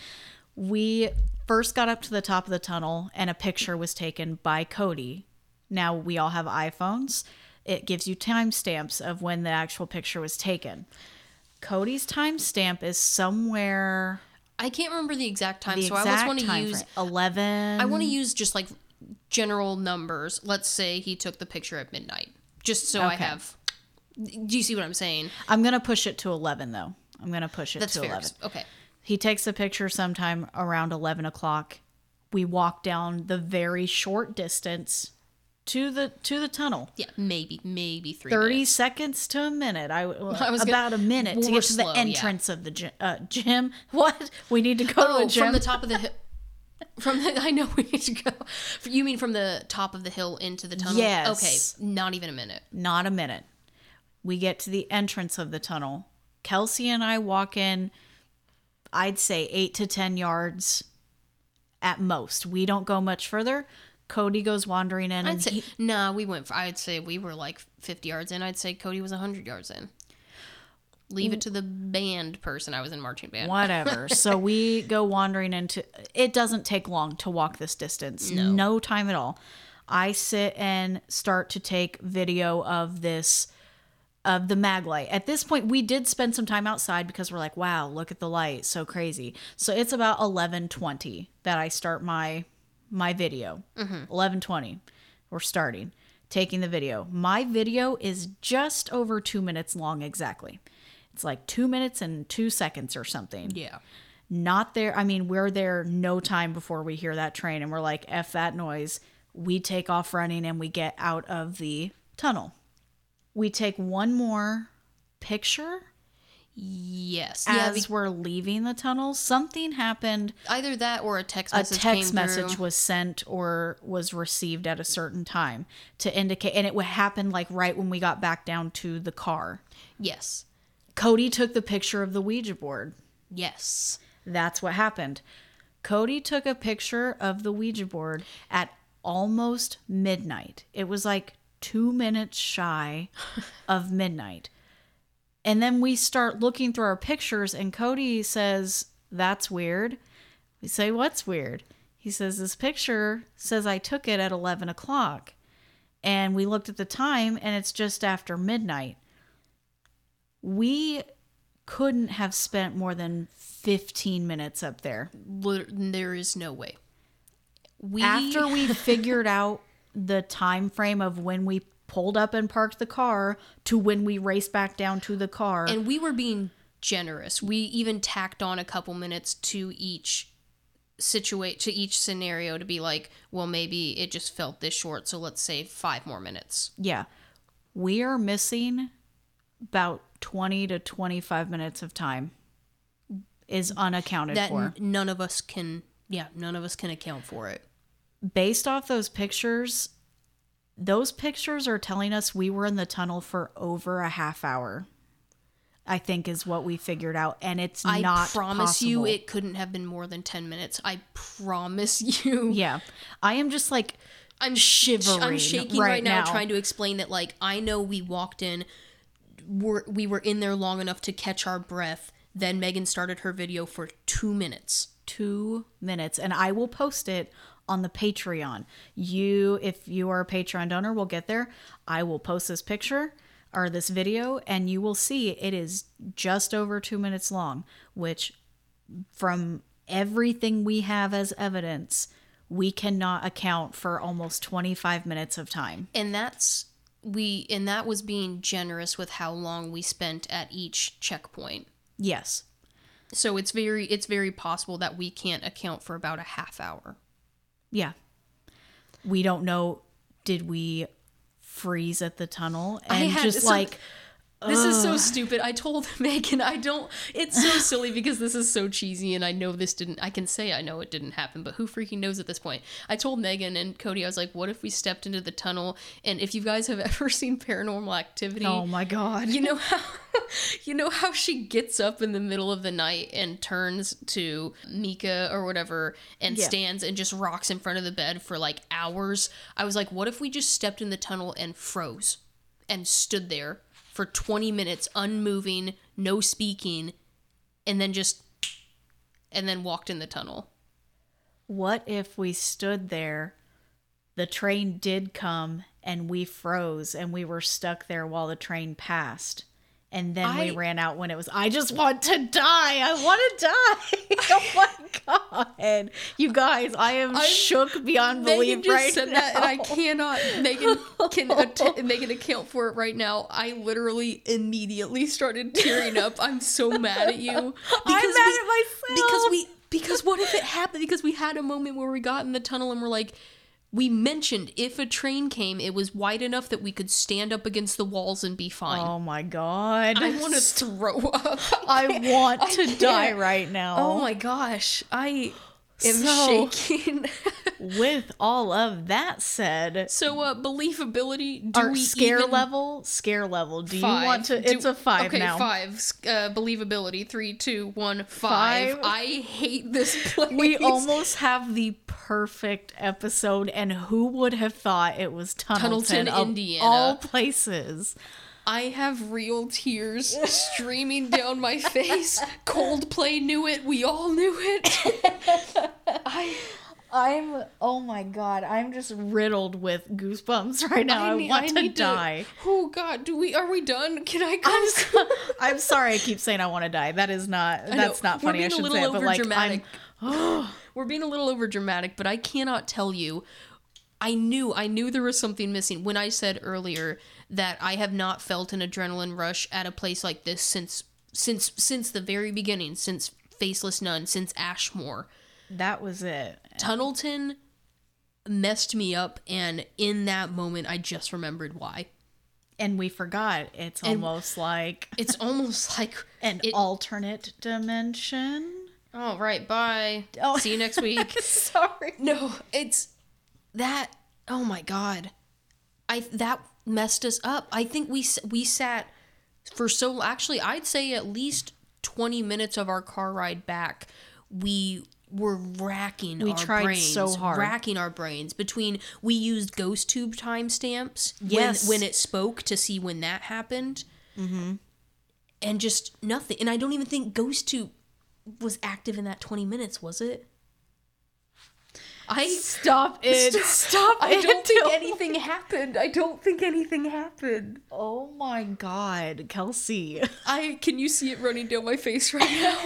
We first got up to the top of the tunnel and a picture was taken by Cody. Now we all have iPhones. It gives you timestamps of when the actual picture was taken. Cody's timestamp is somewhere... I can't remember the exact time, I always want to use... 11... I want to use just, like, general numbers. Let's say he took the picture at midnight, just so okay. I have... Do you see what I'm saying? I'm going to push it to 11, though. I'm going to push it to 11. Okay. He takes the picture sometime around 11 o'clock. We walk down the very short distance to the tunnel. Yeah, maybe 30 minutes. Seconds to a minute. A minute to get to the entrance of the gym. What? We need to go to a gym from the top of the hill. I know we need to go. You mean from the top of the hill into the tunnel? Yes. Okay, not even a minute. Not a minute. We get to the entrance of the tunnel. Kelsey and I walk in. I'd say 8 to 10 yards at most. We don't go much further. Cody goes wandering in. I'd say we were like 50 yards in. I'd say Cody was 100 yards in. Leave it to the band person. I was in marching band. Whatever. So we go wandering into... It doesn't take long to walk this distance. No time at all. I sit and start to take video of the mag light. At this point, we did spend some time outside because we're like, wow, look at the light. So crazy. So it's about 11:20 that I start my video. 11:20 we're starting taking the video. My video is just over 2 minutes long. Exactly. It's like 2 minutes and 2 seconds or something. Yeah. Not there. I mean, we're there no time before we hear that train and we're like, F that noise. We take off running and we get out of the tunnel. We take one more picture. Yes. We're leaving the tunnel, something happened. Either that or a text message was sent or was received at a certain time to indicate. And it would happen like right when we got back down to the car. Yes. Cody took the picture of the Ouija board. Yes. That's what happened. Cody took a picture of the Ouija board at almost midnight. It was like 2 minutes shy of midnight. And then we start looking through our pictures and Cody says, that's weird. We say, what's weird? He says, this picture says I took it at 11 o'clock. And we looked at the time and it's just after midnight. We couldn't have spent more than 15 minutes up there. There is no way. After we figured out the time frame of when we pulled up and parked the car to when we raced back down to the car. And we were being generous. We even tacked on a couple minutes to each scenario to be like, well, maybe it just felt this short, so let's say 5 more minutes. Yeah. We are missing about 20 to 25 minutes of time is unaccounted for. None of us can account for it. Based off those pictures are telling us we were in the tunnel for over a half hour, I think is what we figured out. And it's not possible. I promise you it couldn't have been more than 10 minutes. I promise you. Yeah. I am just like, I'm shivering. I'm shaking right now trying to explain that, like, I know we walked in, we were in there long enough to catch our breath. Then Megan started her video for 2 minutes. 2 minutes. And I will post it on the Patreon. If you are a Patreon donor, we'll get there. I will post this picture or this video and you will see it is just over 2 minutes long, which from everything we have as evidence we cannot account for almost 25 minutes of time. And that was being generous with how long we spent at each checkpoint. Yes. So it's very possible that we can't account for about a half hour. Yeah. We don't know, did we freeze at the tunnel? And this is so stupid. I told Megan, it's so silly because this is so cheesy, and I know it didn't happen, but who freaking knows at this point? I told Megan and Cody, I was like, what if we stepped into the tunnel? And if you guys have ever seen Paranormal Activity. Oh my God. You know how she gets up in the middle of the night and turns to Mika or whatever and stands and just rocks in front of the bed for like hours. I was like, what if we just stepped in the tunnel and froze and stood there for 20 minutes, unmoving, no speaking, and then walked in the tunnel? What if we stood there, the train did come, and we froze, and we were stuck there while the train passed, and then we ran out when it was, I just want to die! I want to die! Oh my God! You guys, I'm shook beyond belief right now. Megan just said that, and I cannot. Megan can account for it right now. I literally immediately started tearing up. I'm so mad at you. I'm mad at myself. Because what if it happened? Because we had a moment where we got in the tunnel and we're like, we mentioned if a train came, it was wide enough that we could stand up against the walls and be fine. Oh my God. I want to throw up. I can't die right now. Oh my gosh. I am shaking. With all of that said. So believability, scare level. Do five. You want to, it's a five okay, now. Okay, five. Believability, 3, 2, 1, 5. I hate this place. We almost have the perfect episode, and who would have thought it was Tunnelton, Indiana, all places. I have real tears streaming down my face. Coldplay knew it. We all knew it. I'm oh my God, I'm just riddled with goosebumps right now. I want to die. Oh God, are we done? Can I go? I'm sorry I keep saying I want to die. That's not funny. I should say it, but like dramatic. We're being a little over dramatic, but I cannot tell you. I knew there was something missing when I said earlier that I have not felt an adrenaline rush at a place like this since the very beginning, since Faceless Nun, since Ashmore. That was it. Tunnelton messed me up, and in that moment, I just remembered why. And we forgot. It's almost like an alternate dimension. All right, bye. Oh. See you next week. Sorry. No, it's that. Oh my God, that messed us up. I think we sat for so. Actually, I'd say at least 20 minutes of our car ride back, we tried so hard, racking our brains between, we used GhostTube timestamps when it spoke to see when that happened, and just nothing. And I don't even think GhostTube was active in that 20 minutes, was it? I don't think anything happened. Oh my God, Kelsey. Can you see it running down my face right now?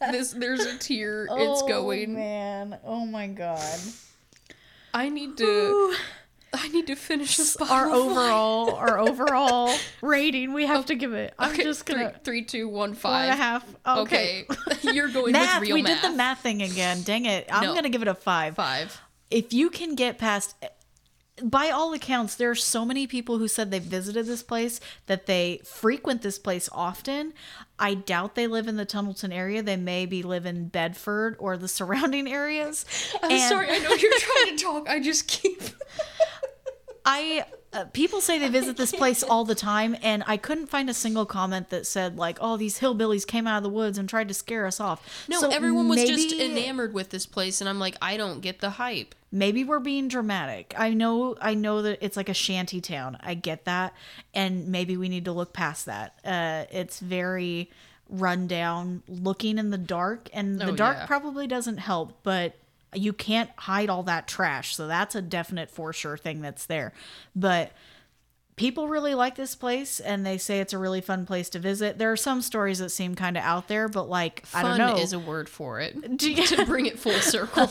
There's a tear. It's going. Oh man. Oh my God. I need to finish this bottle. Our overall rating. We have to give it. I'm just gonna 3, 2, 1, 5. 4.5. Okay. You're going math, with real math. We did the math thing again. Dang it. I'm gonna give it a 5. 5. If you can get past, by all accounts, there are so many people who said they visited this place, that they frequent this place often. I doubt they live in the Tunnelton area. They maybe live in Bedford or the surrounding areas. I'm sorry. I know you're trying to talk. I just keep... people say they visit this place all the time, and I couldn't find a single comment that said like, "Oh, these hillbillies came out of the woods and tried to scare us off." No, so everyone was just enamored with this place, and I'm like, I don't get the hype. Maybe we're being dramatic. I know that it's like a shanty town. I get that, and maybe we need to look past that. It's very rundown, looking in the dark, and the dark probably doesn't help, but. You can't hide all that trash, so that's a definite for sure thing that's there. But people really like this place, and they say it's a really fun place to visit. There are some stories that seem kind of out there, but like, fun, I don't know, is a word for it. To bring it full circle.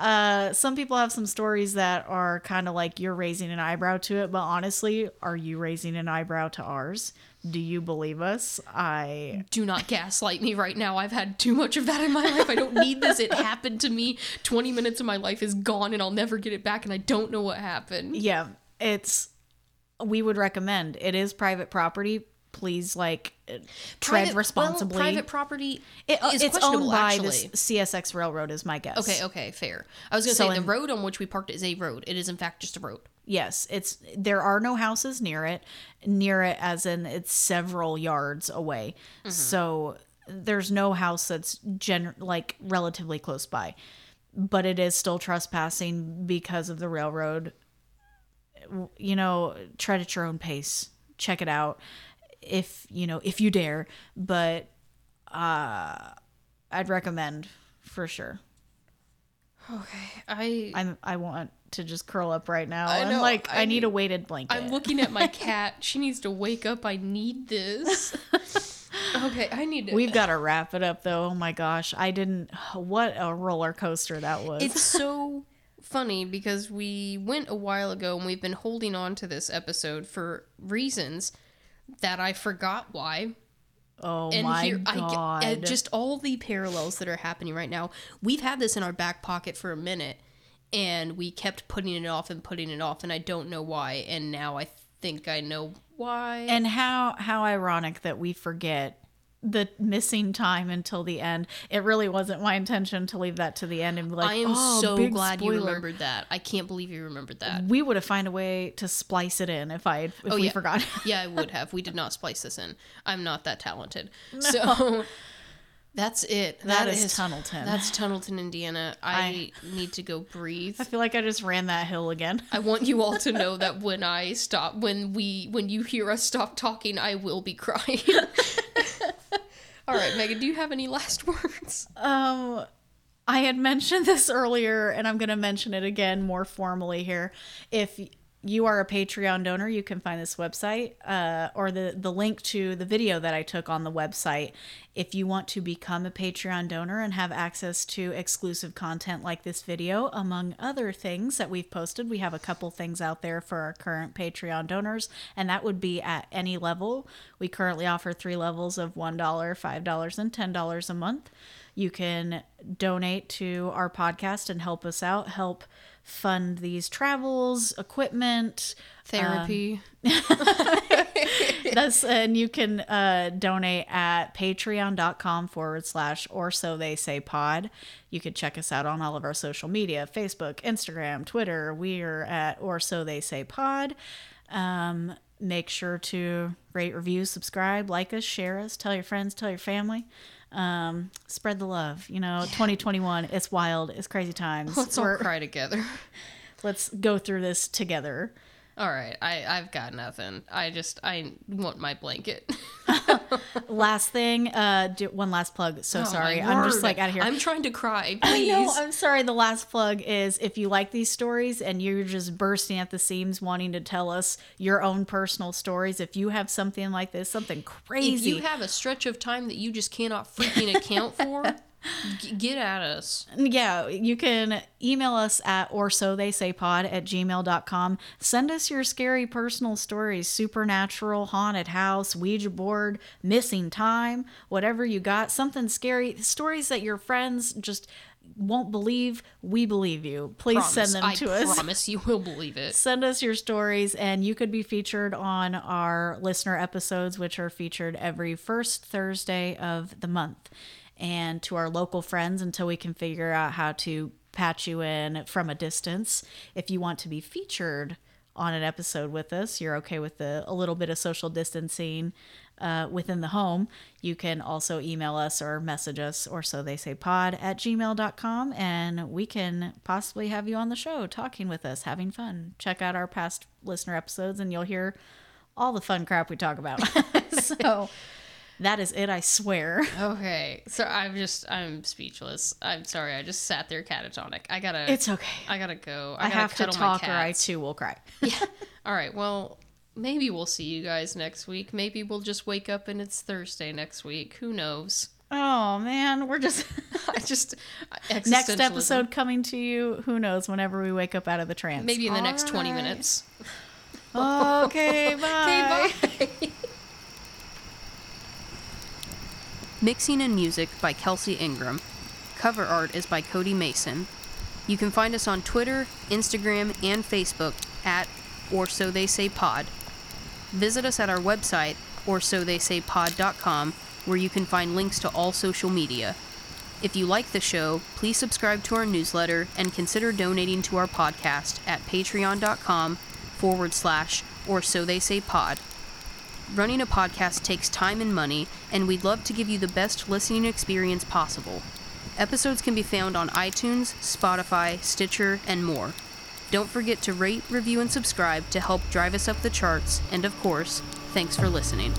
Some people have some stories that are kind of like you're raising an eyebrow to it, but honestly, are you raising an eyebrow to ours? Do you believe us? I do not gaslight me right now. I've had too much of that in my life. I don't need this. It happened to me. 20 minutes of my life is gone and I'll never get it back. And I don't know what happened. Yeah. We would recommend it is private property. Please, tread responsibly. Well, private property is questionable, actually. It's owned by the CSX Railroad is my guess. Okay, fair. I was going to say, the road on which we parked is a road. It is, in fact, just a road. Yes, there are no houses near it. Near it as in it's several yards away. Mm-hmm. So there's no house that's relatively close by. But it is still trespassing because of the railroad. You know, tread at your own pace. Check it out. If you dare, but I'd recommend for sure. Okay, I want to just curl up right now. I know, I'm like, I need a weighted blanket. I'm looking at my cat. She needs to wake up. I need this. Okay, I need it. We've got to wrap it up though. Oh my gosh, what a roller coaster that was. It's so funny because we went a while ago and we've been holding on to this episode for reasons that I forgot why. Oh my God. Just all the parallels that are happening right now. We've had this in our back pocket for a minute, and we kept putting it off, and I don't know why, and now I think I know why. And how ironic that we forget the missing time until the end. It really wasn't my intention to leave that to the end and be like, I am so glad spoiler. You remembered that. I can't believe you remembered that. We would have found a way to splice it in if we forgot. Yeah, I would have. We did not splice this in. I'm not that talented. No. So that's it. That is Tunnelton. That's Tunnelton, Indiana. I need to go breathe. I feel like I just ran that hill again. I want you all to know that when I stop, when you hear us stop talking, I will be crying. All right, Megan, do you have any last words? I had mentioned this earlier, and I'm going to mention it again more formally here. If you are a Patreon donor, you can find this website or the link to the video that I took on the website. If you want to become a Patreon donor and have access to exclusive content like this video, among other things that we've posted, we have a couple things out there for our current Patreon donors, and that would be at any level. We currently offer 3 levels of $1, $5, and $10 a month. You can donate to our podcast and help us out, help fund these travels, equipment, therapy. And you can donate at patreon.com/orsotheysaypod. You could check us out on all of our social media, Facebook, Instagram, Twitter. We're at orsotheysaypod. Make sure to rate, review, subscribe, like us, share us, tell your friends, tell your family. Spread the love. 2021, it's wild, it's crazy times. Let's all cry together. Let's go through this together. All right, I've got nothing. I want my blanket. Last thing, one last plug. So sorry, I'm just out of here. I'm trying to cry, please. I know, I'm sorry. The last plug is if you like these stories and you're just bursting at the seams wanting to tell us your own personal stories, if you have something like this, something crazy. If you have a stretch of time that you just cannot freaking account for, get at us. Yeah, you can email us at orsotheysaypod@gmail.com. Send us your scary personal stories, supernatural, haunted house, Ouija board, missing time, whatever you got, something scary, stories that your friends just won't believe. We believe you. Send them to us. I promise you will believe it. Send us your stories, and you could be featured on our listener episodes, which are featured every first Thursday of the month. And to our local friends until we can figure out how to patch you in from a distance. If you want to be featured on an episode with us, you're okay with a little bit of social distancing within the home, you can also email us or message us orsotheysaypod@gmail.com, and we can possibly have you on the show talking with us, having fun. Check out our past listener episodes and you'll hear all the fun crap we talk about. So... that is it, I swear. Okay. So I'm speechless. I'm sorry. I just sat there catatonic. It's okay. I gotta go. I have to talk or I too will cry. Yeah. All right. Well, maybe we'll see you guys next week. Maybe we'll just wake up and it's Thursday next week. Who knows? Oh man, we're just next episode coming to you. Who knows? Whenever we wake up out of the trance, maybe in the next 20 minutes. Okay, bye. Okay, bye. Mixing and music by Kelsey Ingram. Cover art is by Cody Mason. You can find us on Twitter, Instagram, and Facebook at Or So They Say Pod. Visit us at our website, orsotheysaypod.com, where you can find links to all social media. If you like the show, please subscribe to our newsletter and consider donating to our podcast at patreon.com/Or So They Say Pod. Running a podcast takes time and money, and we'd love to give you the best listening experience possible. Episodes can be found on iTunes, Spotify, Stitcher, and more. Don't forget to rate, review, and subscribe to help drive us up the charts. And of course, thanks for listening.